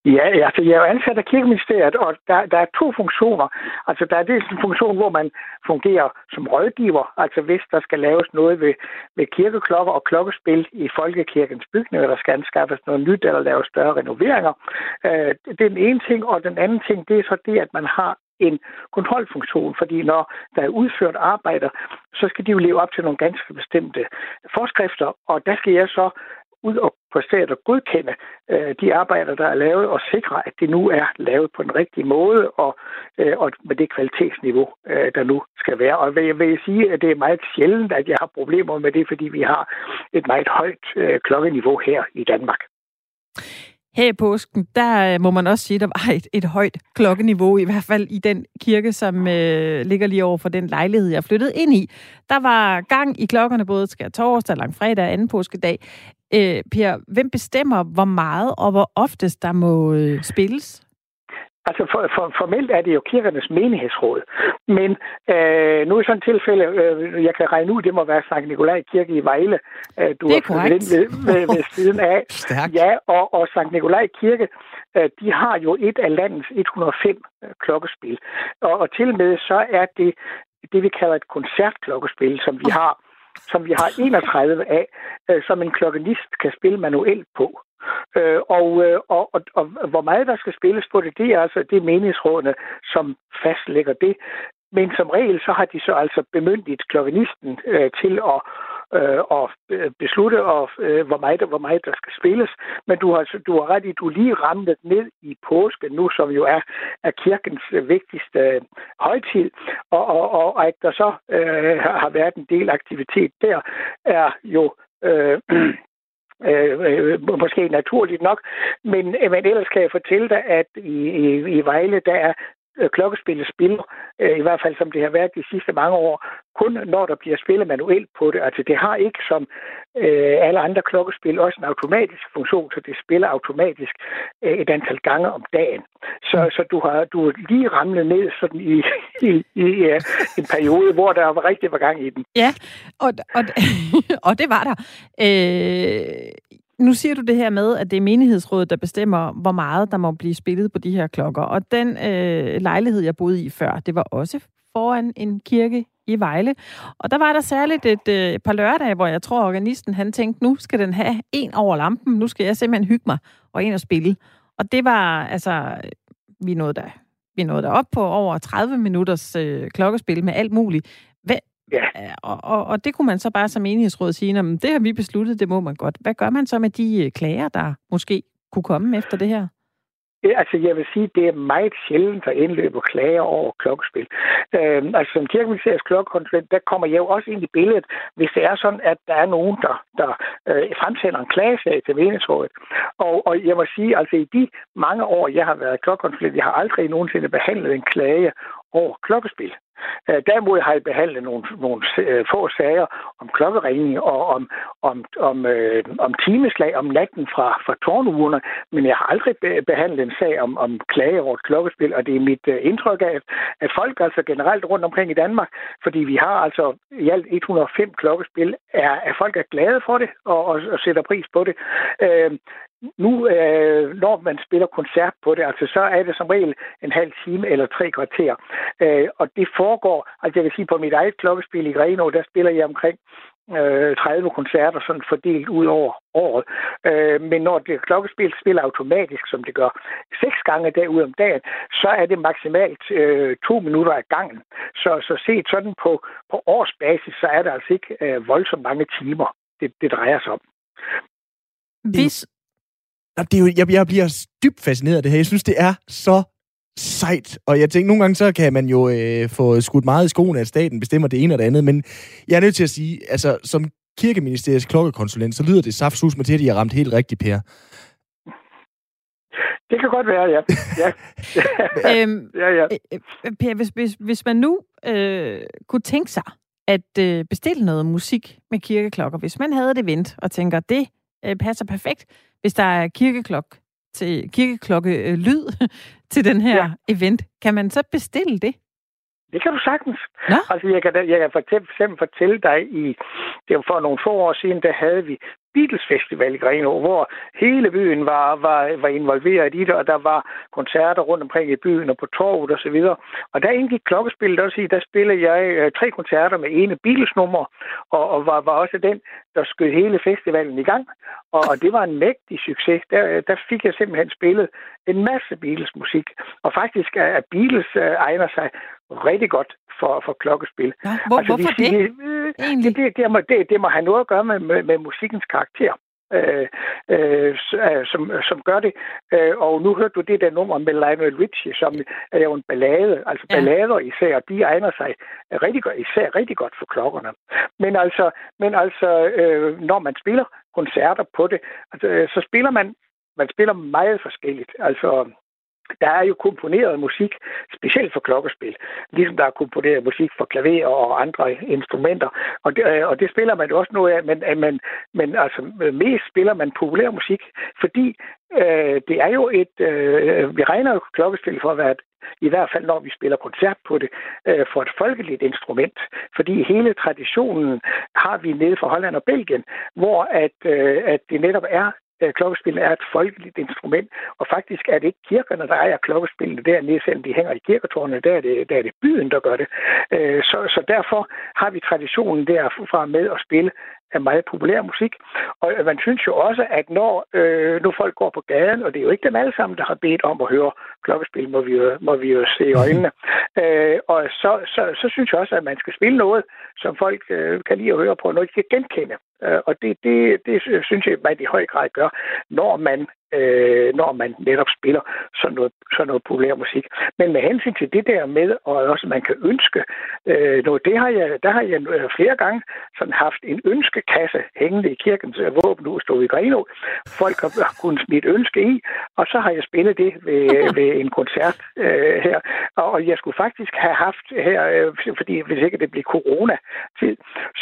Ja, altså jeg er ansat af Kirkeministeriet, og der, der er to funktioner. Altså der er dels en funktion, hvor man fungerer som rådgiver, altså hvis der skal laves noget ved, ved kirkeklokker og klokkespil i folkekirkens bygninger, der skal anskaffes noget nyt eller laves større renoveringer. Øh, det er den ene ting, og den anden ting, det er så det, at man har en kontrolfunktion, fordi når der er udført arbejder, så skal de jo leve op til nogle ganske bestemte forskrifter, og der skal jeg så ud og på stedet og godkende øh, de arbejder, der er lavet, og sikre, at det nu er lavet på den rigtige måde, og, øh, og med det kvalitetsniveau, øh, der nu skal være. Og vil jeg, vil jeg sige, at det er meget sjældent, at jeg har problemer med det, fordi vi har et meget højt øh, klokkeniveau her i Danmark. Her i påsken, der må man også sige, at der var et, et højt klokkeniveau, i hvert fald i den kirke, som øh, ligger lige over for den lejlighed, jeg flyttede ind i. Der var gang i klokkerne både skær torsdag, langfredag og anden påskedag. Øh, Per, hvem bestemmer, hvor meget og hvor oftest der må øh, spilles? Altså for, for, formelt er det jo kirkernes menighedsråd, men øh, nu i sådan et tilfælde, øh, jeg kan regne ud, det må være Sankt Nikolaj Kirke i Vejle, øh, du har fået ind ved, ved, ved siden af. Stærkt. Ja, og, og Sankt Nikolaj Kirke, øh, de har jo et af landets et hundrede og fem øh, klokkespil, og, og til og med så er det det, vi kalder et koncertklokkespil, som vi har, som vi har enogtredive af, øh, som en klokkenist kan spille manuelt på. Øh, og, og, og, og hvor meget der skal spilles på det, det er altså det menighedsrådene, som fastlægger det. Men som regel, så har de så altså bemyndiget klokkenisten øh, til at øh, og beslutte, og, øh, hvor, meget, hvor meget der skal spilles. Men du har, du har ret i, du lige ramlet ned i påsken nu, som jo er, er kirkens vigtigste øh, højtid. Og, og, og at der så øh, har været en del aktivitet der, er jo... Øh, Øh, øh, måske naturligt nok, men, men ellers kan jeg fortælle dig, at i, i, i Vejle, der er øh, klokkespillet spiller, øh, i hvert fald som det har været de sidste mange år, kun når der bliver spillet manuelt på det. Altså det har ikke som øh, alle andre klokkespil også en automatisk funktion, så det spiller automatisk øh, et antal gange om dagen. Så, så du har du lige ramlet ned sådan i, i, i øh, en periode, hvor der var rigtig var gang i den. Ja, og, og, og det var der. Øh, nu siger du det her med, at det er menighedsrådet, der bestemmer, hvor meget der må blive spillet på de her klokker. Og den øh, lejlighed, jeg boede i før, det var også foran en kirke i Vejle. Og der var der særligt et øh, par lørdage, hvor jeg tror, organisten han tænkte, nu skal den have en over lampen, nu skal jeg simpelthen hygge mig og en og spille. Og det var, altså, vi nåede der, vi nåede der op på over tredive minutters øh, klokkespil med alt muligt. Hvad, ja. og, og, og det kunne man så bare som enhedsråd sige, at det har vi besluttet, det må man godt. Hvad gør man så med de øh, klager, der måske kunne komme efter det her? Altså, jeg vil sige, det er meget sjældent, der indløber klager over klokkespil. Øh, altså, som kirkeministeriets klokkekonsulent, der kommer jeg jo også ind i billedet, hvis det er sådan, at der er nogen, der, der øh, fremsender en klagesag til menighedsrådet. Og, og jeg må sige, altså, i de mange år, jeg har været klokkekonsulent, jeg har aldrig nogensinde behandlet en klage over klokkespil. Øh, derimod har jeg behandlet nogle, nogle øh, få sager om klokkeringning og om, om, om, øh, om timeslag om natten fra, fra tårnurene, men jeg har aldrig be- behandlet en sag om, om klage over klokkespil, og det er mit øh, indtryk af, at folk altså generelt rundt omkring i Danmark, fordi vi har altså i alt et hundrede og fem klokkespil, er, at folk er glade for det og, og, og sætter pris på det. Øh, Nu, øh, når man spiller koncert på det, altså, så er det som regel en halv time eller tre kvarter. Øh, og det foregår, altså jeg vil sige, på mit eget klokkespil i Grenå, der spiller jeg omkring øh, tredive koncerter, sådan fordelt ud over året. Øh, men når det klokkespil spiller automatisk, som det gør seks gange derude om dagen, så er det maksimalt øh, to minutter ad gangen. Så, så set sådan på, på årsbasis, så er det altså ikke øh, voldsomt mange timer, det, det drejer sig om. Hvis Det er jo, jeg, jeg bliver dybt fascineret af det her. Jeg synes, det er så sejt. Og jeg tænker, nogle gange så kan man jo øh, få skudt meget i skoene, at staten bestemmer det ene og det andet. Men jeg er nødt til at sige, altså som kirkeministeriets klokkekonsulent, så lyder det saftsus med til, at I har ramt helt rigtigt, Per. Det kan godt være, ja. ja. øhm, ja, ja. Per, hvis, hvis, hvis man nu øh, kunne tænke sig at øh, bestille noget musik med kirkeklokker, hvis man havde det vendt og tænker, det øh, passer perfekt, hvis der er kirkeklok til kirkeklokkelyd øh, til den her ja. event, kan man så bestille det? Det kan du sagtens. Nå? Altså, jeg kan, jeg kan for eksempel fortælle dig, i det var for nogle få år siden, der havde vi Beatles Festival i Grenå, hvor hele byen var, var, var involveret i det, og der var koncerter rundt omkring i byen og på torvet og så videre. Og der indgik klokkespillet også i, der spillede jeg tre koncerter med ene Beatles-nummer, og, og var, var også den, der skød hele festivalen i gang. Og, og det var en mægtig succes. Der, der fik jeg simpelthen spillet en masse Beatles-musik. Og faktisk er Beatles egner sig rigtig godt for, for klokkespil. Ja, hvor, altså, hvorfor de, det? Det, det, det, det, må, det, det må have noget at gøre med, med, med musikkens karakter, øh, øh, som, som gør det. Og nu hørte du det der nummer med Lionel Richie, som er jo en ballade. Altså ja. Ballader især, de egner sig rigtig, især rigtig godt for klokkerne. Men altså, men altså øh, når man spiller koncerter på det, altså, så spiller man, man spiller meget forskelligt. Altså... Der er jo komponeret musik, specielt for klokkespil, ligesom der er komponeret musik for klaver og andre instrumenter, og det, og det spiller man også noget af, men, men, men altså, mest spiller man populær musik, fordi øh, det er jo et, øh, vi regner jo klokkespil for at være et, i hvert fald når vi spiller koncert på det, øh, for et folkeligt instrument. Fordi hele traditionen har vi nede fra Holland og Belgien, hvor at, øh, at det netop er klokkespil er et folkeligt instrument, og faktisk er det ikke kirkerne, der ejer klokkespillene dernede, selvom de hænger i kirketårnene, der er det, der er det byen, der gør det. Så, så derfor har vi traditionen derfra med at spille af meget populær musik, og man synes jo også, at når øh, nu folk går på gaden, og det er jo ikke dem alle sammen, der har bedt om at høre klokkespil, må vi jo, må vi jo se i øjnene, øh, og så, så, så synes jeg også, at man skal spille noget, som folk øh, kan lide at høre på, noget de kan genkende. Og det, det, det synes jeg, man i høj grad gør, når man, øh, når man netop spiller sådan noget, sådan noget populær musik. Men med hensyn til det der med, og også man kan ønske øh, noget, det har jeg, der har jeg flere gange sådan haft en ønskekasse hængende i kirkens våbenhus, stod i Grenå. Folk har kunnet smide ønske i, og så har jeg spillet det ved, ved en koncert øh, her. Og, og jeg skulle faktisk have haft her, øh, fordi hvis ikke det blev coronatid,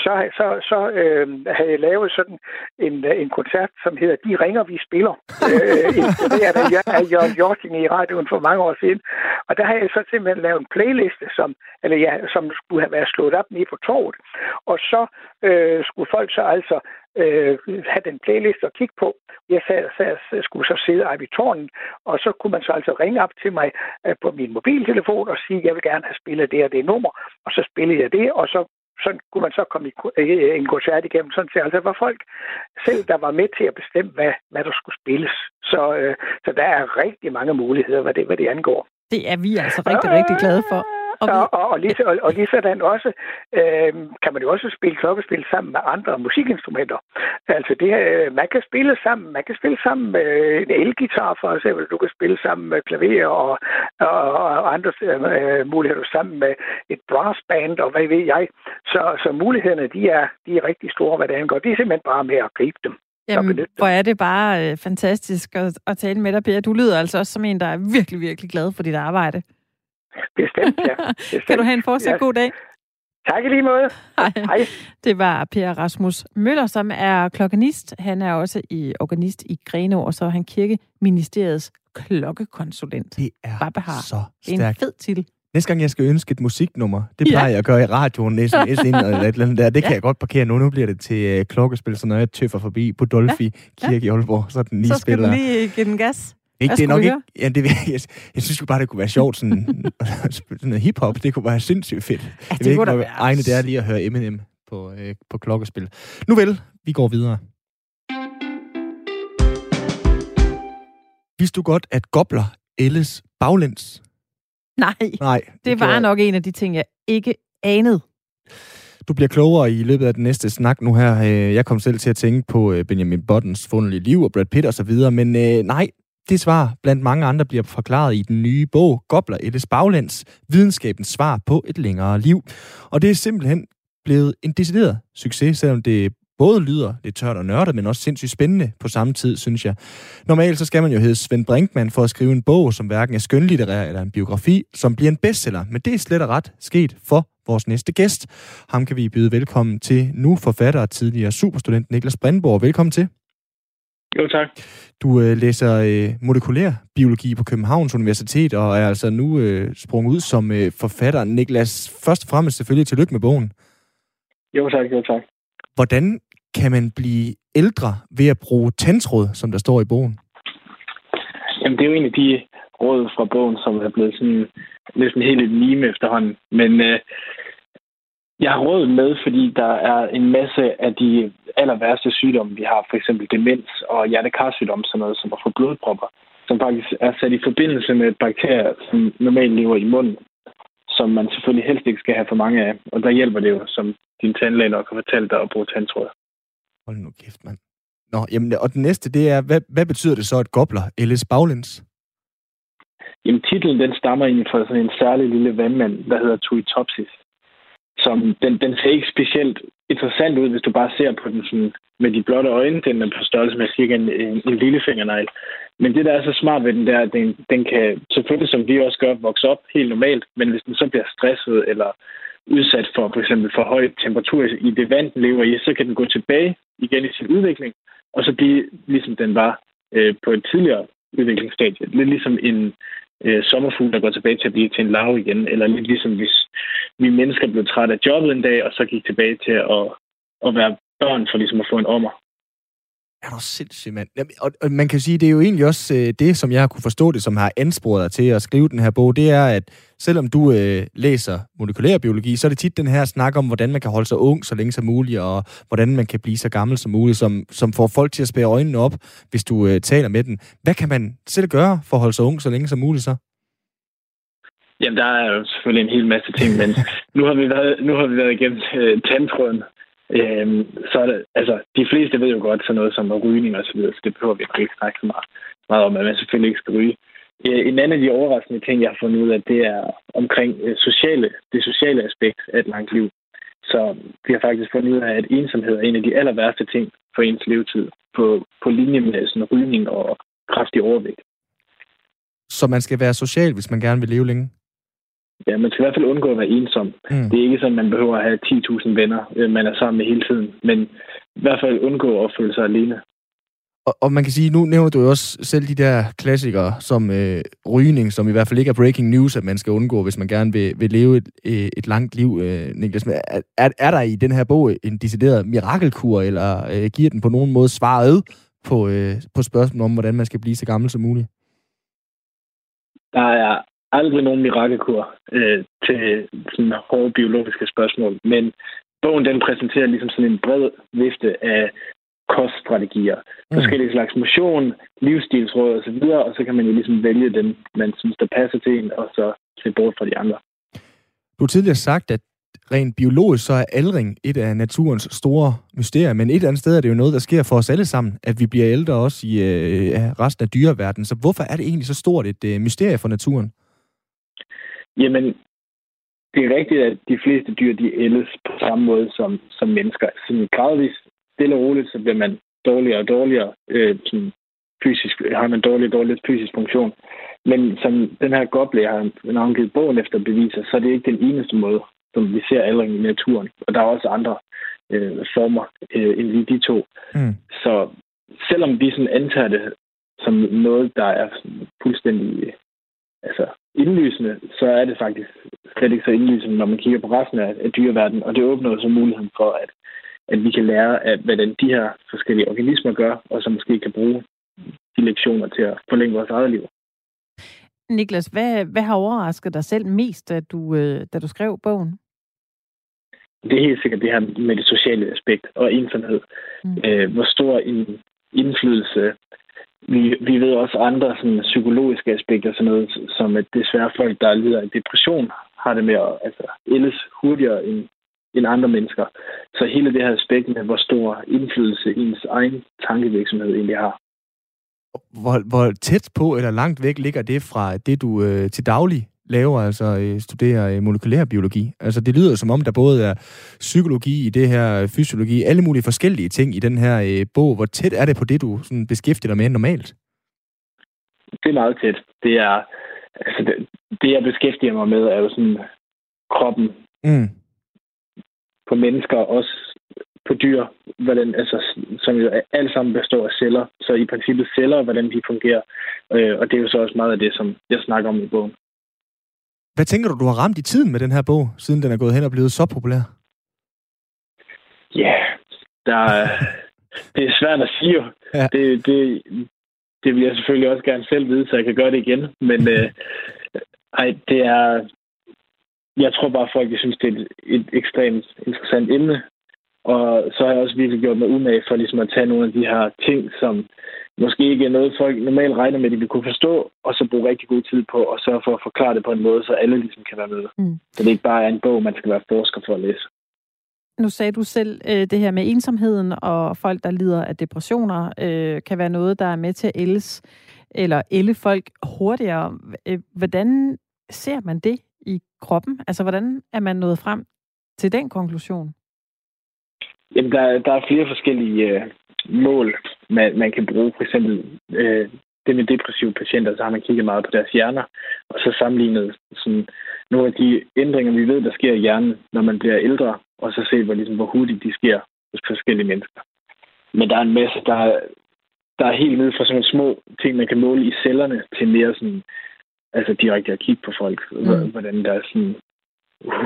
så, så, så øh, havde jeg lavet sådan en, en koncert, som hedder De ringer, vi spiller. øh, inspireret af Jørgen Jorting i radioen for mange år siden. Og der har jeg så simpelthen lavet en playliste, som, eller ja, som skulle have været slået op nede på torvet. Og så øh, skulle folk så altså øh, have den playliste og kigge på. Jeg sad, sad, skulle så sidde op i tårnen, og så kunne man så altså ringe op til mig øh, på min mobiltelefon og sige, jeg vil gerne have spillet det og det nummer. Og så spillede jeg det, og så sådan kunne man så komme i en koncert igennem. Sådan set, altså var folk selv, der var med til at bestemme, hvad, hvad der skulle spilles. Så, øh, så der er rigtig mange muligheder, hvad det, hvad det angår. Det er vi altså rigtig, øh, rigtig glade for. Og, vi... og, og, lige, og, og lige sådan også, øh, kan man jo også spille klokkespil sammen med andre musikinstrumenter. Altså det, øh, man kan spille sammen, man kan spille sammen med en elgitar for eksempel, du kan spille sammen med klaver og, og, og andre øh, muligheder sammen med et brassband og hvad ved jeg. Så, så mulighederne, de er, de er rigtig store, hvad det angår. Det er simpelthen bare med at gribe dem. Jamen, hvor er det bare øh, fantastisk at, at tale med dig, Per. Du lyder altså også som en, der er virkelig, virkelig glad for dit arbejde. Bestemt, ja. Bestemt. Kan du have en fortsat ja. god dag? Tak i lige måde. Hej. Hej. Det var Per Rasmus Møller, som er klokkenist. Han er også i organist i Grenå, og så er han Kirkeministeriets klokkekonsulent. Det er Babbehar. Så stærkt. En fed titel. Næste gang, jeg skal ønske et musiknummer, det plejer ja. jeg at gøre i radioen, S M S ind eller et eller andet der. Det kan ja. jeg godt parkere nu. Nu bliver det til øh, klokkespil, så når jeg tøffer forbi på Dolphy ja. Kirke i Aalborg, så er den lige spiller. Så skal spiller. Du lige give den gas. Ikke, det er nok ikke, ja, det, jeg, jeg synes jo bare, det kunne være sjovt, sådan, sådan noget hiphop, det kunne være sindssygt fedt. Ja, det jeg ved kunne ikke, hvor egne det er lige at høre Eminem på, øh, på klokkespil. Nu vel, vi går videre. Vidste du godt, at Gobler Illes Baglands? Nej, Nej det, det var jeg... nok en af de ting, jeg ikke anede. Du bliver klogere i løbet af den næste snak nu her. Jeg kom selv til at tænke på Benjamin Buttons forunderlige liv og Brad Pitt og så videre, men øh, nej, det svar blandt mange andre bliver forklaret i den nye bog Gobler Illes Baglands, videnskabens svar på et længere liv. Og det er simpelthen blevet en decideret succes, selvom det både lyder lidt tørt og nørdet, men også sindssygt spændende på samme tid, synes jeg. Normalt så skal man jo hedde Svend Brinkmann for at skrive en bog, som hverken er skønlitterær eller en biografi, som bliver en bestseller. Men det er slet og ret sket for vores næste gæst. Ham kan vi byde velkommen til nu, forfatter og tidligere superstudent Niklas Brendborg. Velkommen til. Jo, tak. Du øh, læser øh, molekylærbiologi på Københavns Universitet, og er altså nu øh, sprunget ud som øh, forfatter. Niklas, først og fremmest selvfølgelig tillykke med bogen. Jo, tak. Jo, tak. Hvordan kan man blive ældre ved at bruge tandtråd, som der står i bogen? Jamen, det er jo en af de råd fra bogen, som er blevet sådan næsten helt et meme efterhånden. Men øh, jeg har råd med, fordi der er en masse af de aller værste sygdomme, vi har, for eksempel demens og hjertekarsygdomme, sådan noget, som at få blodpropper, som faktisk er sat i forbindelse med bakterier, som normalt lever i munden, som man selvfølgelig helst ikke skal have for mange af. Og der hjælper det jo, som din tandlæge nok har fortalt dig, at bruge tandtråd. Hold nu kæft, mand. Nå, jamen, og den næste, det er, hvad, hvad betyder det så, at Gobler Illes Baglands? Jamen, titlen, den stammer egentlig fra sådan en særlig lille vandmand, der hedder Thuytopsis. Som, den, den ser ikke specielt interessant ud, hvis du bare ser på den sådan, med de blotte øjne. Den er på størrelse med cirka en, en, en lille fingernegl. Men det, der er så smart ved den der, den, den kan selvfølgelig, som vi også gør, vokse op helt normalt. Men hvis den så bliver stresset eller udsat for for eksempel for høj temperatur i det vand, den lever i, så kan den gå tilbage igen i sin udvikling, og så blive ligesom den var øh, på et tidligere udviklingsstadie. Lidt ligesom en øh, sommerfugl, der går tilbage til at blive til en larve igen, eller lidt ligesom hvis vi mennesker blev trætte af jobbet en dag, og så gik tilbage til at, at være børn for ligesom at få en ommer. Ja, det er sindssygt, mand. Og man kan sige, det er jo egentlig også det, som jeg har kunne forstå det, som har ansporet dig til at skrive den her bog, det er, at selvom du øh, læser molekylærbiologi, så er det tit den her snak om, hvordan man kan holde sig ung så længe som muligt, og hvordan man kan blive så gammel som muligt, som, som får folk til at spære øjnene op, hvis du øh, taler med den. Hvad kan man selv gøre for at holde sig ung så længe som muligt så? Jamen, der er jo selvfølgelig en hel masse ting, men nu har vi været, nu har vi været igennem øh, tandtråden. Øhm, så er det, altså, de fleste ved jo godt sådan noget som rygning og så videre, så det behøver vi ikke snakke så meget, meget om, at man selvfølgelig ikke skal ryge. Øh, en anden af de overraskende ting, jeg har fundet ud af, det er omkring øh, sociale, det sociale aspekt af et langt liv. Så vi har faktisk fundet ud af, at ensomhed er en af de aller værste ting for ens levetid, på, på linje med sådan rygning og kraftig overvægt. Så man skal være social, hvis man gerne vil leve længe? Ja, man skal i hvert fald undgå at være ensom. Mm. Det er ikke sådan, at man behøver at have ti tusind venner, man er sammen med hele tiden. Men i hvert fald undgå at føle sig alene. Og, og man kan sige, nu nævner du jo også selv de der klassikere som øh, rygning, som i hvert fald ikke er breaking news, at man skal undgå, hvis man gerne vil, vil leve et, et langt liv, øh, Niklas. Er, er, er der i den her bog en decideret mirakelkur, eller øh, giver den på nogen måde svaret på, øh, på spørgsmålet om, hvordan man skal blive så gammel som muligt? Der er aldrig nogen mirakelkur øh, til sådan hårde biologiske spørgsmål, men bogen den præsenterer ligesom sådan en bred vifte af koststrategier, mm. forskellige slags motion, livsstilsråd og så videre, og så kan man jo ligesom vælge dem, man synes, der passer til en, og så se bort fra de andre. Du har tidligere sagt, at rent biologisk, så er aldring et af naturens store mysterier, men et eller andet sted er det jo noget, der sker for os alle sammen, at vi bliver ældre også i øh, resten af dyreverdenen. Så hvorfor er det egentlig så stort et øh, mysterie for naturen? Jamen, det er rigtigt, at de fleste dyr, de ældes på samme måde som, som mennesker. Sådan gradvist, stille og roligt, så bliver man dårligere og dårligere. Øh, sådan fysisk, har man dårlig og dårlig fysisk funktion. Men som den her goble har navngivet bogen efter beviser, så er det ikke den eneste måde, som vi ser aldring i naturen. Og der er også andre øh, former øh, end lige de to. Mm. Så selvom vi sådan antager det som noget, der er fuldstændig altså indlysende, så er det faktisk slet ikke så indlysende, når man kigger på resten af, af dyreverdenen, og det åbner jo så muligheden for, at, at vi kan lære, at, hvordan de her forskellige organismer gør, og så måske kan bruge de lektioner til at forlænge vores eget liv. Niklas, hvad, hvad har overrasket dig selv mest, da du, da du skrev bogen? Det er helt sikkert det her med det sociale aspekt og ensomhed. Mm. Øh, hvor stor en indflydelse... Vi, vi ved også andre sådan, psykologiske aspekter, sådan noget, som at desværre folk, der lider af depression, har det med at altså, ældes hurtigere end, end andre mennesker. Så hele det her aspekt med, hvor stor indflydelse ens egen tankevirksomhed egentlig har. Hvor, hvor tæt på eller langt væk ligger det fra det, du øh, til daglig laver, altså øh, studerer øh, molekylærbiologi? Altså det lyder som om, der både er psykologi i det her, øh, fysiologi, alle mulige forskellige ting i den her øh, bog. Hvor tæt er det på det, du sådan, beskæftiger dig med normalt? Det er meget tæt. Det, er, altså, det, det jeg beskæftiger mig med, er jo sådan kroppen mm. på mennesker, også på dyr, hvordan, altså, som jo alt sammen består af celler. Så i princippet celler, hvordan de fungerer. Øh, og det er jo så også meget af det, som jeg snakker om i bogen. Hvad tænker du, du har ramt i tiden med den her bog, siden den er gået hen og blevet så populær? Ja, yeah, der, Det er svært at sige jo. Ja. Det, det, det vil jeg selvfølgelig også gerne selv vide, så jeg kan gøre det igen. Men øh, ej, det er... Jeg tror bare, at folk synes, det er et, et ekstremt interessant emne. Og så har jeg også virkelig gjort mig umage for ligesom at tage nogle af de her ting, som måske ikke er noget, folk normalt regner med, at de vil kunne forstå, og så bruge rigtig god tid på, og sørge for at forklare det på en måde, så alle ligesom kan være med. Mm. Så det ikke bare er en bog, man skal være forsker for at læse. Nu sagde du selv, øh, det her med ensomheden, og folk, der lider af depressioner, øh, kan være noget, der er med til at ældes, eller ælde folk hurtigere. Hvordan ser man det i kroppen? Altså, hvordan er man nået frem til den konklusion? Jamen, der, der er flere forskellige øh, mål, man, man kan bruge. For eksempel øh, det med depressive patienter, så har man kigget meget på deres hjerner, og så sammenlignet sådan, nogle af de ændringer, vi ved, der sker i hjernen, når man bliver ældre, og så se, hvor, ligesom, hvor hurtigt de sker hos forskellige mennesker. Men der er en masse, der, der er helt nede fra sådan små ting, man kan måle i cellerne, til mere sådan, altså direkte at kigge på folk, mm. hvordan deres sådan,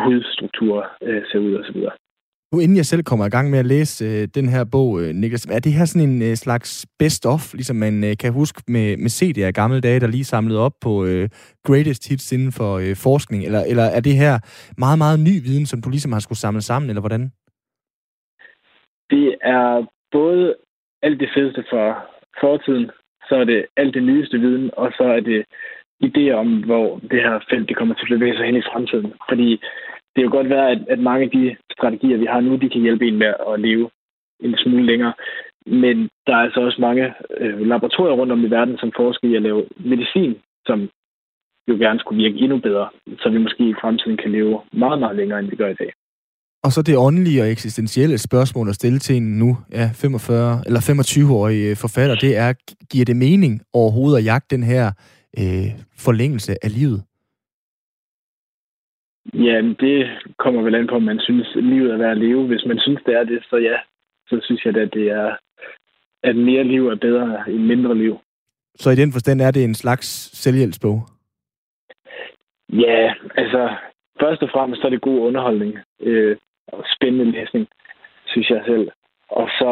hudstrukturer øh, ser ud og så videre. Nu inden jeg selv kommer i gang med at læse øh, den her bog, øh, Niklas, er det her sådan en øh, slags best-of, ligesom man øh, kan huske med, med C D'er i gamle dage, der lige samlede op på øh, greatest hits inden for øh, forskning? Eller, eller er det her meget, meget ny viden, som du ligesom har skulle samle sammen, eller hvordan? Det er både alt det fedeste fra fortiden, så er det alt det nyeste viden, og så er det idéer om, hvor det her felt det kommer til at bevæge sig hen i fremtiden. Fordi det kan jo godt være, at, at mange af de strategier, vi har nu, de kan hjælpe en med at leve en smule længere. Men der er altså også mange øh, laboratorier rundt om i verden, som forsker i at lave medicin, som jo gerne skulle virke endnu bedre, så vi måske i fremtiden kan leve meget, meget længere, end vi gør i dag. Og så det åndelige og eksistentielle spørgsmål at stille til en nu ja, femogfyrre eller femogtyve-årig forfatter, det er, giver det mening overhovedet at jagte den her øh, forlængelse af livet? Ja, det kommer vel an på, om man synes, livet er værd at leve. Hvis man synes, det er det, så ja. Så synes jeg, at det er, at mere liv er bedre end mindre liv. Så i den forstand er det en slags selvhjælpsbog? Ja, altså først og fremmest så er det god underholdning øh, og spændende læsning, synes jeg selv. Og så,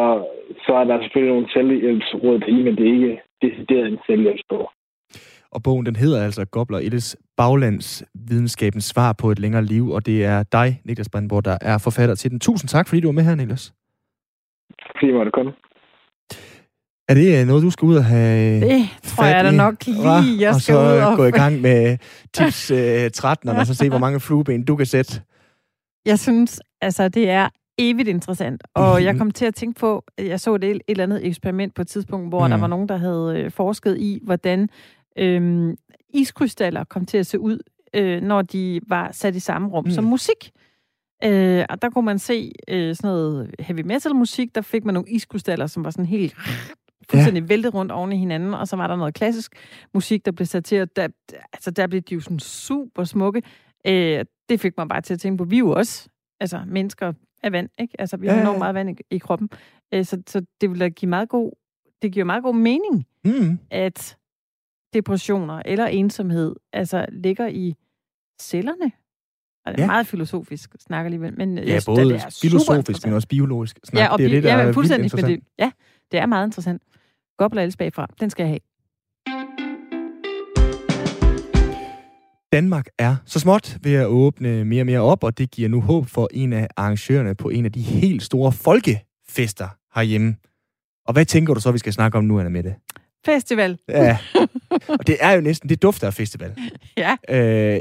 så er der selvfølgelig nogle selvhjælpsråd deri, men det er ikke decideret en selvhjælpsbog. Og bogen, den hedder altså Gobler Illes Baglands, videnskabens svar på et længere liv, og det er dig, Niklas Brendborg, der er forfatter til den. Tusind tak, fordi du var med her, Niklas. Fordi måtte komme. Er det noget, du skal ud og have det tror jeg da nok lige, jeg skal ud og... Og så gå i gang med tips tretten, og så se, hvor mange flueben du kan sætte. Jeg synes, altså, det er evigt interessant, og jeg kom til at tænke på, jeg så et, et eller andet eksperiment på et tidspunkt, hvor mm. der var nogen, der havde forsket i, hvordan Øhm, iskrystaller kom til at se ud, øh, når de var sat i samme rum mm. som musik. Øh, og der kunne man se øh, sådan noget heavy metal musik, der fik man nogle iskrystaller, som var sådan helt fuldstændig ja. væltet rundt oven i hinanden, og så var der noget klassisk musik, der blev sat til, og der, altså, der blev de jo sådan super smukke. Øh, det fik man bare til at tænke på. Vi er jo også altså, mennesker af vand, ikke? Altså, vi har ja, enormt meget vand i, i kroppen. Øh, så, så det ville give meget god, det giver meget god mening, mm. at depressioner eller ensomhed, altså ligger i cellerne. Og det er ja. meget filosofisk, snakker lige vel, men ja, både det er filosofisk, men også biologisk. Snak. Ja, og det er bi- det, der ja, er fuldstændig med det. Ja, det er meget interessant. Gobler Illes bagfra, den skal jeg have. Danmark er så småt ved at åbne mere og mere op, og det giver nu håb for en af arrangørerne på en af de helt store folkefester herhjemme. Og hvad tænker du så, vi skal snakke om nu, Anne Mette? Festival. Ja, og det er jo næsten, det dufter af festival. Ja. Øh,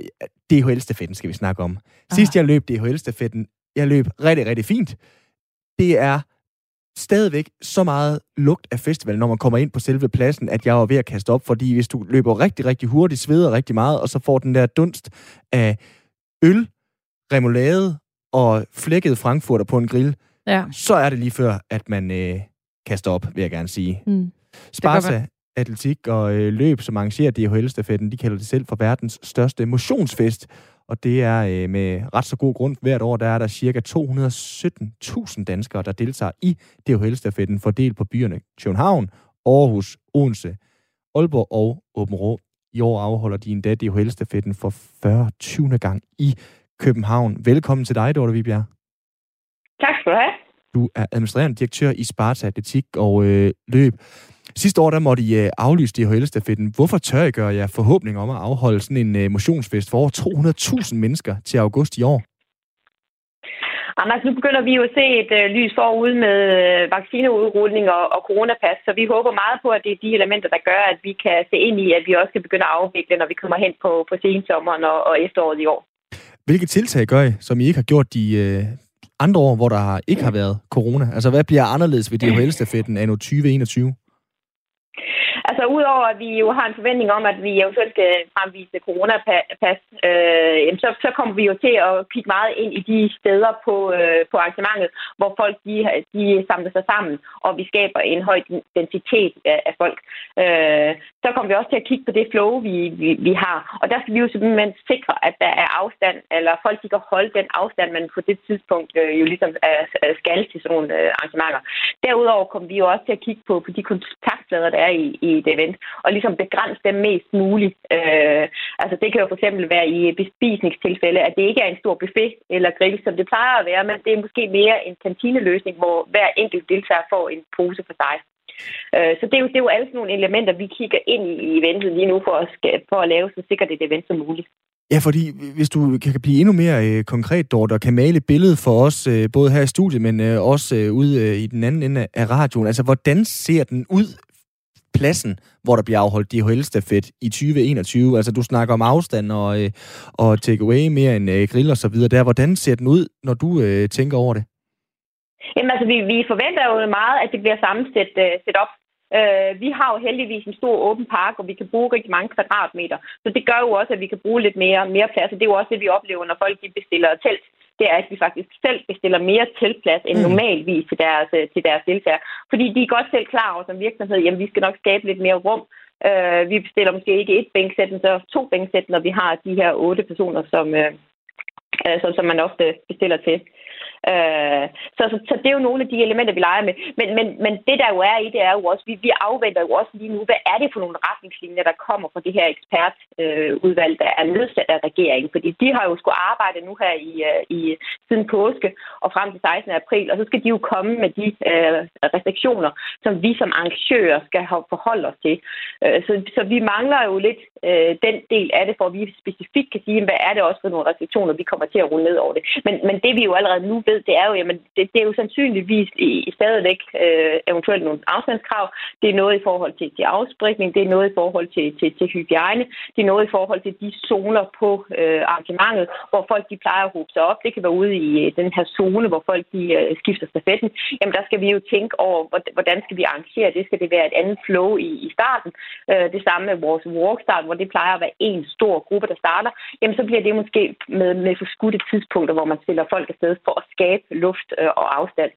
D H L-stafetten skal vi snakke om. Sidst jeg løb D H L-stafetten, jeg løb rigtig, rigtig fint. Det er stadigvæk så meget lugt af festival, når man kommer ind på selve pladsen, at jeg var ved at kaste op, fordi hvis du løber rigtig, rigtig hurtigt, sveder rigtig meget, og så får den der dunst af øl, remoulade og flækkede frankfurter på en grill, ja. så er det lige før, at man øh, kaster op, vil jeg gerne sige. Mm. Sparta Atletik og øh, løb, som arrangerer D H L-stafetten, de kalder det selv for verdens største motionsfest. Og det er øh, med ret så god grund. Hvert år der er der cirka to hundrede og sytten tusind danskere, der deltager i D H L-stafetten, fordelt på byerne København, Aarhus, Odense, Aalborg og Åbenrå. I år afholder de endda D H L-stafetten for fyrretyvende gang i København. Velkommen til dig, Dorte Vibjerg. Tak skal du have. Du er administrerende direktør i Sparta Atletik og øh, løb. Sidste år der måtte I øh, aflyse D H L-stafetten. Hvorfor tør I gøre jer forhåbning om at afholde sådan en øh, motionsfest for over to hundrede tusind mennesker til august i år? Anders, nu begynder vi jo at se et øh, lys forude med øh, vaccineudrulning og, og coronapas, så vi håber meget på, at det er de elementer, der gør, at vi kan se ind i, at vi også kan begynde at afvikle, når vi kommer hen på, på sensommeren og, og efteråret i år. Hvilke tiltag gør I, som I ikke har gjort de øh, andre år, hvor der ikke har været corona? Altså, hvad bliver anderledes ved D H L-stafetten anno tyve enogtyve? Altså, udover at vi jo har en forventning om, at vi eventuelt skal fremvise coronapas, øh, så, så kommer vi jo til at kigge meget ind i de steder på, øh, på arrangementet, hvor folk de, de samler sig sammen, og vi skaber en høj densitet af, af folk. Øh, så kommer vi også til at kigge på det flow, vi, vi, vi har. Og der skal vi jo simpelthen sikre, at der er afstand, eller folk de kan holde den afstand, man på det tidspunkt øh, jo ligesom øh, skal til sådan nogle øh, arrangementer. Derudover kommer vi jo også til at kigge på, på de kontaktflader, der er i, i et event, og ligesom begrænse dem mest muligt. Øh, altså det kan jo for eksempel være i bespisningstilfælde, at det ikke er en stor buffet eller grill, som det plejer at være, men det er måske mere en kantineløsning, hvor hver enkelt deltager får en pose for sig. Øh, så det er, jo, det er jo alle sådan nogle elementer, vi kigger ind i eventet lige nu for at, for at lave så sikkert et event som muligt. Ja, fordi hvis du kan blive endnu mere øh, konkret, Dorte, og kan male et billede for os, øh, både her i studiet, men øh, også øh, ude øh, i den anden ende af radioen. Altså, hvordan ser den ud, pladsen, hvor der bliver afholdt D H L-stafet i tyve enogtyve? Altså, du snakker om afstand og, øh, og takeaway mere end øh, grill og så videre der. Hvordan ser den ud, når du øh, tænker over det? Jamen, altså, vi, vi forventer jo meget, at det bliver sammensat øh, set op. Vi har jo heldigvis en stor åben park, og vi kan bruge rigtig mange kvadratmeter. Så det gør jo også, at vi kan bruge lidt mere, mere plads, og det er jo også det, vi oplever, når folk de bestiller telt. Det er, at vi faktisk selv bestiller mere teltplads end normalvis til deres, til deres deltagere. Fordi de er godt selv klar over som virksomhed, jamen vi skal nok skabe lidt mere rum. Vi bestiller måske ikke et bænksæt, men så to bænksæt, når vi har de her otte personer, som, som man ofte bestiller til. Øh, så, så, så det er jo nogle af de elementer, vi leger med. Men, men, men det, der jo er i det, er jo også, vi, vi afventer jo også lige nu, hvad er det for nogle retningslinjer, der kommer fra det her ekspertudvalg, øh, der er nedsat af regeringen. Fordi de har jo skulle arbejde nu her i, i siden påske og frem til sekstende april, og så skal de jo komme med de øh, restriktioner, som vi som arrangører skal forholde os til. Øh, så, så vi mangler jo lidt øh, den del af det, for at vi specifikt kan sige, hvad er det også for nogle restriktioner, vi kommer til at rulle ned over det. Men, men det vi jo allerede nu ved, det er jo, jamen, det, det er jo sandsynligvis i, i stadigvæk øh, eventuelt nogle afstandskrav. Det er noget i forhold til, til afspritning, det er noget i forhold til, til, til hygiejne, det er noget i forhold til de zoner på øh, arrangementet, hvor folk de plejer at hobe sig op. Det kan være ude i den her zone, hvor folk de øh, skifter stafetten. Jamen der skal vi jo tænke over, hvordan skal vi arrangere det? Skal det være et andet flow i, i starten? Øh, det samme med vores walkstart, hvor det plejer at være en stor gruppe, der starter. Jamen så bliver det måske med, med forskudte tidspunkter, hvor man stiller folk afsted for at skabe luft og afstand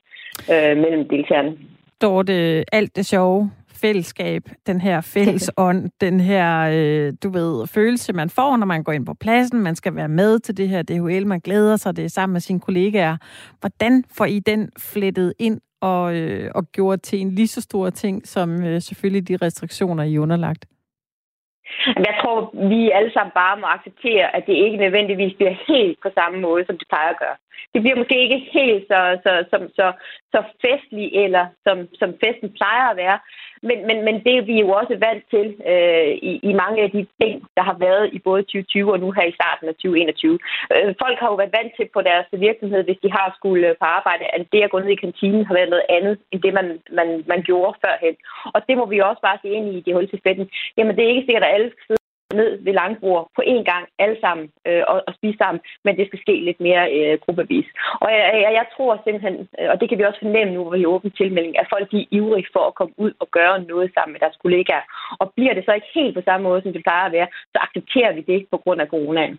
øh, mellem deltagerne. Dorte, alt det sjove, fællesskab, den her fælles ånd, den her, øh, du ved, følelse, man får, når man går ind på pladsen, man skal være med til det her D H L, man glæder sig, det er sammen med sine kollegaer. Hvordan får I den flettet ind og, øh, og gjort til en lige så stor ting, som øh, selvfølgelig de restriktioner, I er underlagt? Jeg tror, vi alle sammen bare må acceptere, at det ikke nødvendigvis bliver helt på samme måde, som det plejer at gøre. Det bliver måske ikke helt så, så, så, så, så festligt, eller som, som festen plejer at være. Men, men, men det er vi jo også vant til øh, i, i mange af de ting, der har været i både tyve tyve og nu her i starten af tyve enogtyve. Øh, folk har jo været vant til på deres virksomhed, hvis de har skulle på arbejde, at det at gå ned i kantinen har været noget andet, end det man, man, man gjorde førhen. Og det må vi også bare se ind i, det hul til fedten. Jamen det er ikke sikkert, at alle skal ned ved langbord på én gang, alle sammen, øh, og, og spise sammen, men det skal ske lidt mere øh, gruppevis. Og jeg, jeg, jeg tror simpelthen, og det kan vi også fornemme nu, hvor vi åbner tilmelding, at folk de er ivrige for at komme ud og gøre noget sammen med deres kollegaer. Og bliver det så ikke helt på samme måde, som det plejer at være, så accepterer vi det på grund af coronaen.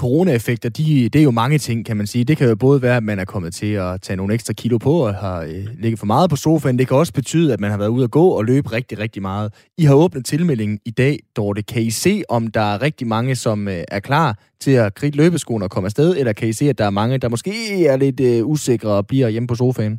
Corona-effekter, de, det er jo mange ting, kan man sige. Det kan jo både være, at man er kommet til at tage nogle ekstra kilo på og har øh, ligget for meget på sofaen. Det kan også betyde, at man har været ude at gå og løbe rigtig, rigtig meget. I har åbnet tilmeldingen i dag, Dorte. Kan I se, om der er rigtig mange, som øh, er klar til at kridte løbeskoen og komme afsted? Eller kan I se, at der er mange, der måske er lidt øh, usikre og bliver hjemme på sofaen?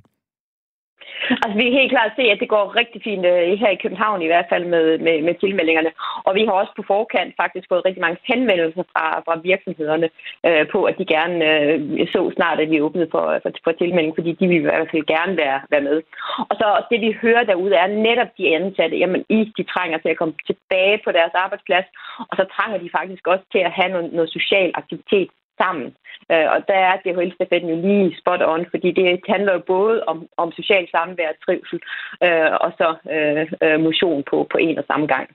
Altså, vi kan helt klart se, at det går rigtig fint her i København i hvert fald med, med, med tilmeldingerne. Og vi har også på forkant faktisk fået rigtig mange henvendelser fra, fra virksomhederne øh, på, at de gerne øh, så snart, at vi åbnede for, for, for tilmelding, fordi de vil i hvert fald gerne være, være med. Og så det, vi hører derude, er netop de ansatte, jamen I, de trænger til at komme tilbage på deres arbejdsplads, og så trænger de faktisk også til at have noget, noget social aktivitet sammen. Og der er D H L-stafetten jo lige spot on, fordi det handler jo både om, om social samvær, trivsel øh, og så øh, motion på, på en og samme gang.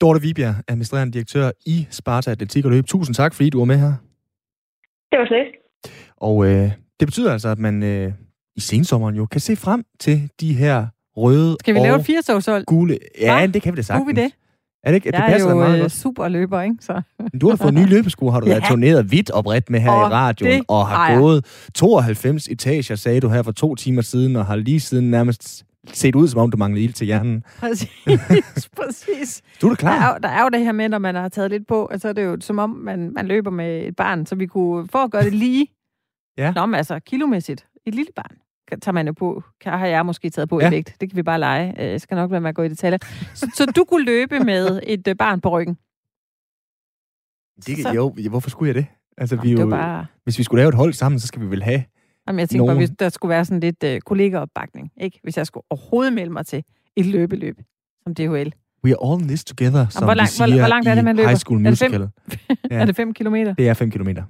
Dorte Vibjerg, administrerende direktør i Sparta Atletik og Løb. Tusind tak, fordi du var med her. Det var slet. Og øh, det betyder altså, at man øh, i sensommeren jo kan se frem til de her røde skal vi og lave firetogshold? Gule. Ja, det kan vi da sagtens. Kunne vi det? Er det ikke, at det passer meget godt? Jeg er jo superløber, ikke? Så. Du har fået nye løbesko, har du ja. været turneret vidt og bredt med her og i radioen, det, og har ejer. gået tooghalvfems etager, sagde du her for to timer siden, og har lige siden nærmest set ud, som om du manglede ild til hjernen. Præcis, præcis. Du er da klar. Der er, der er jo det her med, når man har taget lidt på, og så er det jo som om, man, man løber med et barn, så vi kunne for at gøre det lige, ja. Nå, altså kilomæssigt, et lille barn. Tager man jo på, har jeg måske taget på ja. i vægt. Det kan vi bare lege. Jeg skal nok lade mig gå i detaljer. Så, så du kunne løbe med et barn på ryggen? Det, så, jo, hvorfor skulle jeg det? Altså, nå, vi det jo, bare... Hvis vi skulle lave et hold sammen, så skal vi vel have Jamen, jeg tænker nogen... bare, hvis der skulle være sådan lidt uh, kollegaopbakning, ikke? Hvis jeg skulle overhovedet melde mig til et løbeløb som D H L. We are all in this together, som hvor lang, vi siger hvor langt er det, man løber? High School Musical. Er det fem, ja. er det fem kilometer? Det er fem kilometer.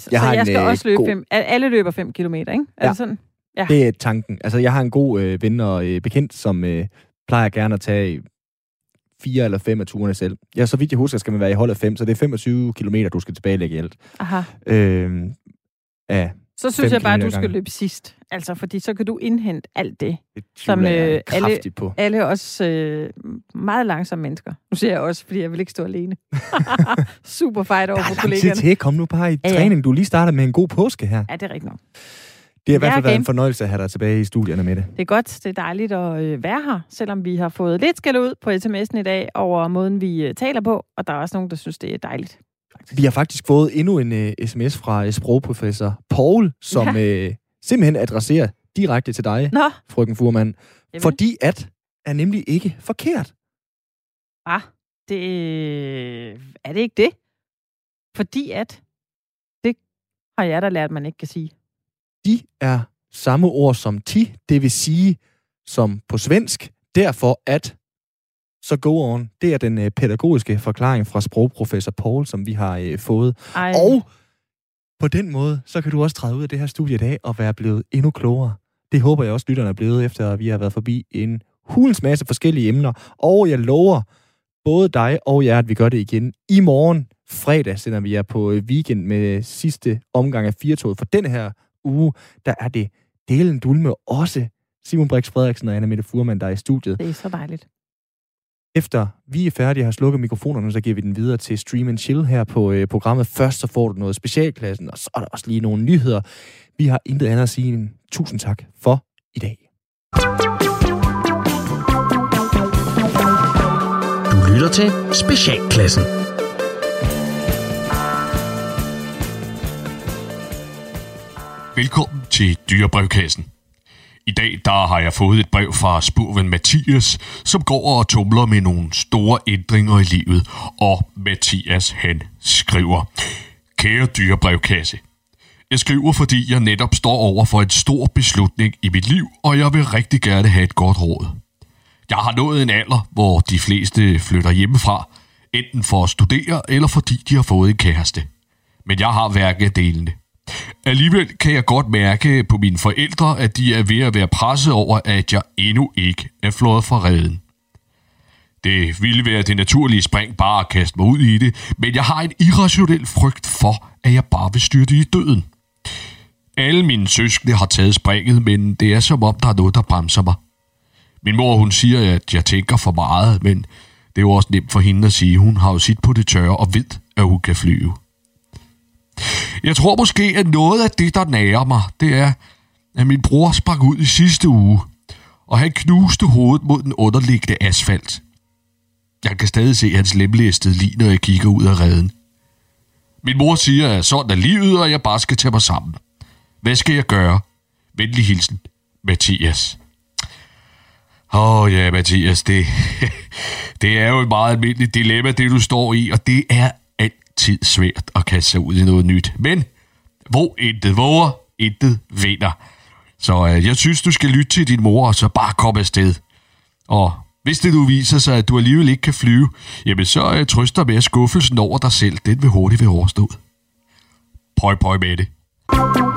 Så jeg, så jeg en, skal også løbe god... fem. Alle løber fem kilometer, ikke? Er ja. det sådan? Ja. Det er tanken. Altså, jeg har en god øh, ven og øh, bekendt, som øh, plejer gerne at tage fire eller fem af turene selv. Ja, så vidt jeg husker, skal man være i hold af fem, så det er femogtyve kilometer, du skal tilbagelægge i alt. Aha. Øh, ja, så synes jeg bare, du skal løbe sidst. Altså, fordi så kan du indhente alt det, det som øh, alle, alle os øh, meget langsomme mennesker. Nu ser jeg også, fordi jeg vil ikke stå alene. Super fight over for kollegaerne. Der er lang tid til. Kom nu bare i ja, ja. træning. Du lige starter med en god påske her. Ja, det er rigtigt nok. Det har i hvert fald været en fornøjelse at have dig tilbage i studierne, Mette. Det er godt. Det er dejligt at være her, selvom vi har fået lidt skæld ud på sms'en i dag over måden, vi taler på. Og der er også nogen, der synes, det er dejligt. Faktisk. Vi har faktisk fået endnu en uh, sms fra uh, sprogprofessor Poul, som ja. uh, simpelthen adresserer direkte til dig, Nå. frøken Fuhrmann. Jamen. Fordi at er nemlig ikke forkert. Ah, det... Er det ikke det? Fordi at... Det har jeg da lært, man ikke kan sige. De er samme ord som ti, det vil sige som på svensk, derfor at, så go on. Det er den øh, pædagogiske forklaring fra sprogprofessor Poul, som vi har øh, fået. Ej. Og på den måde, så kan du også træde ud af det her studie i dag og være blevet endnu klogere. Det håber jeg også, lytterne er blevet, efter at vi har været forbi en hulens masse forskellige emner. Og jeg lover både dig og jer, at vi gør det igen i morgen. Fredag sender vi jer på weekend med sidste omgang af Firtoget for den her uge, der er det delen dulme også Simon Brix Frederiksen og Anne Mette Fuhrmann, der er i studiet. Det er så dejligt. Efter vi er færdige og har slukket mikrofonerne, så giver vi den videre til Stream and Chill her på øh, programmet. Først så får du noget specialklassen, og så er der også lige nogle nyheder. Vi har intet andet at sige end tusind tak for i dag. Du lytter til Specialklassen. Velkommen til Dyrebrevkassen. I dag der har jeg fået et brev fra spurven Mathias, som går og tumler med nogle store ændringer i livet. Og Mathias han skriver: Kære Dyrebrevkasse, jeg skriver, fordi jeg netop står over for en stor beslutning i mit liv, og jeg vil rigtig gerne have et godt råd. Jeg har nået en alder, hvor de fleste flytter hjemmefra, enten for at studere eller fordi de har fået en kæreste. Men jeg har hverken delene. Alligevel kan jeg godt mærke på mine forældre, at de er ved at være presset over, at jeg endnu ikke er flået fra reden. Det ville være det naturlige spring bare at kaste mig ud i det, men jeg har en irrationel frygt for, at jeg bare vil styrte i døden. Alle mine søskende har taget springet, men det er som om, der er noget, der bremser mig. Min mor, hun siger, at jeg tænker for meget, men det er jo også nemt for hende at sige, hun har jo sit på det tørre og ved, at hun kan flyve. Jeg tror måske, at noget af det, der nærer mig, det er, at min bror sprang ud i sidste uge, og han knuste hovedet mod den underliggende asfalt. Jeg kan stadig se hans lemlæstede lig, når jeg kigger ud af reden. Min mor siger, at sådan er livet, og jeg bare skal tage mig sammen. Hvad skal jeg gøre? Venlig hilsen, Mathias. Åh oh, ja, Mathias, det, det er jo et meget almindeligt dilemma, det du står i, og det er altid svært at kaste sig ud i noget nyt. Men hvor intet våger, intet vinder. Så øh, jeg synes, du skal lytte til din mor, og så bare komme afsted. Og hvis det nu viser sig, at du alligevel ikke kan flyve, jamen så øh, trøst dig med, at skuffelsen over dig selv, den vil hurtigt være overstået. Prøv, prøv med det.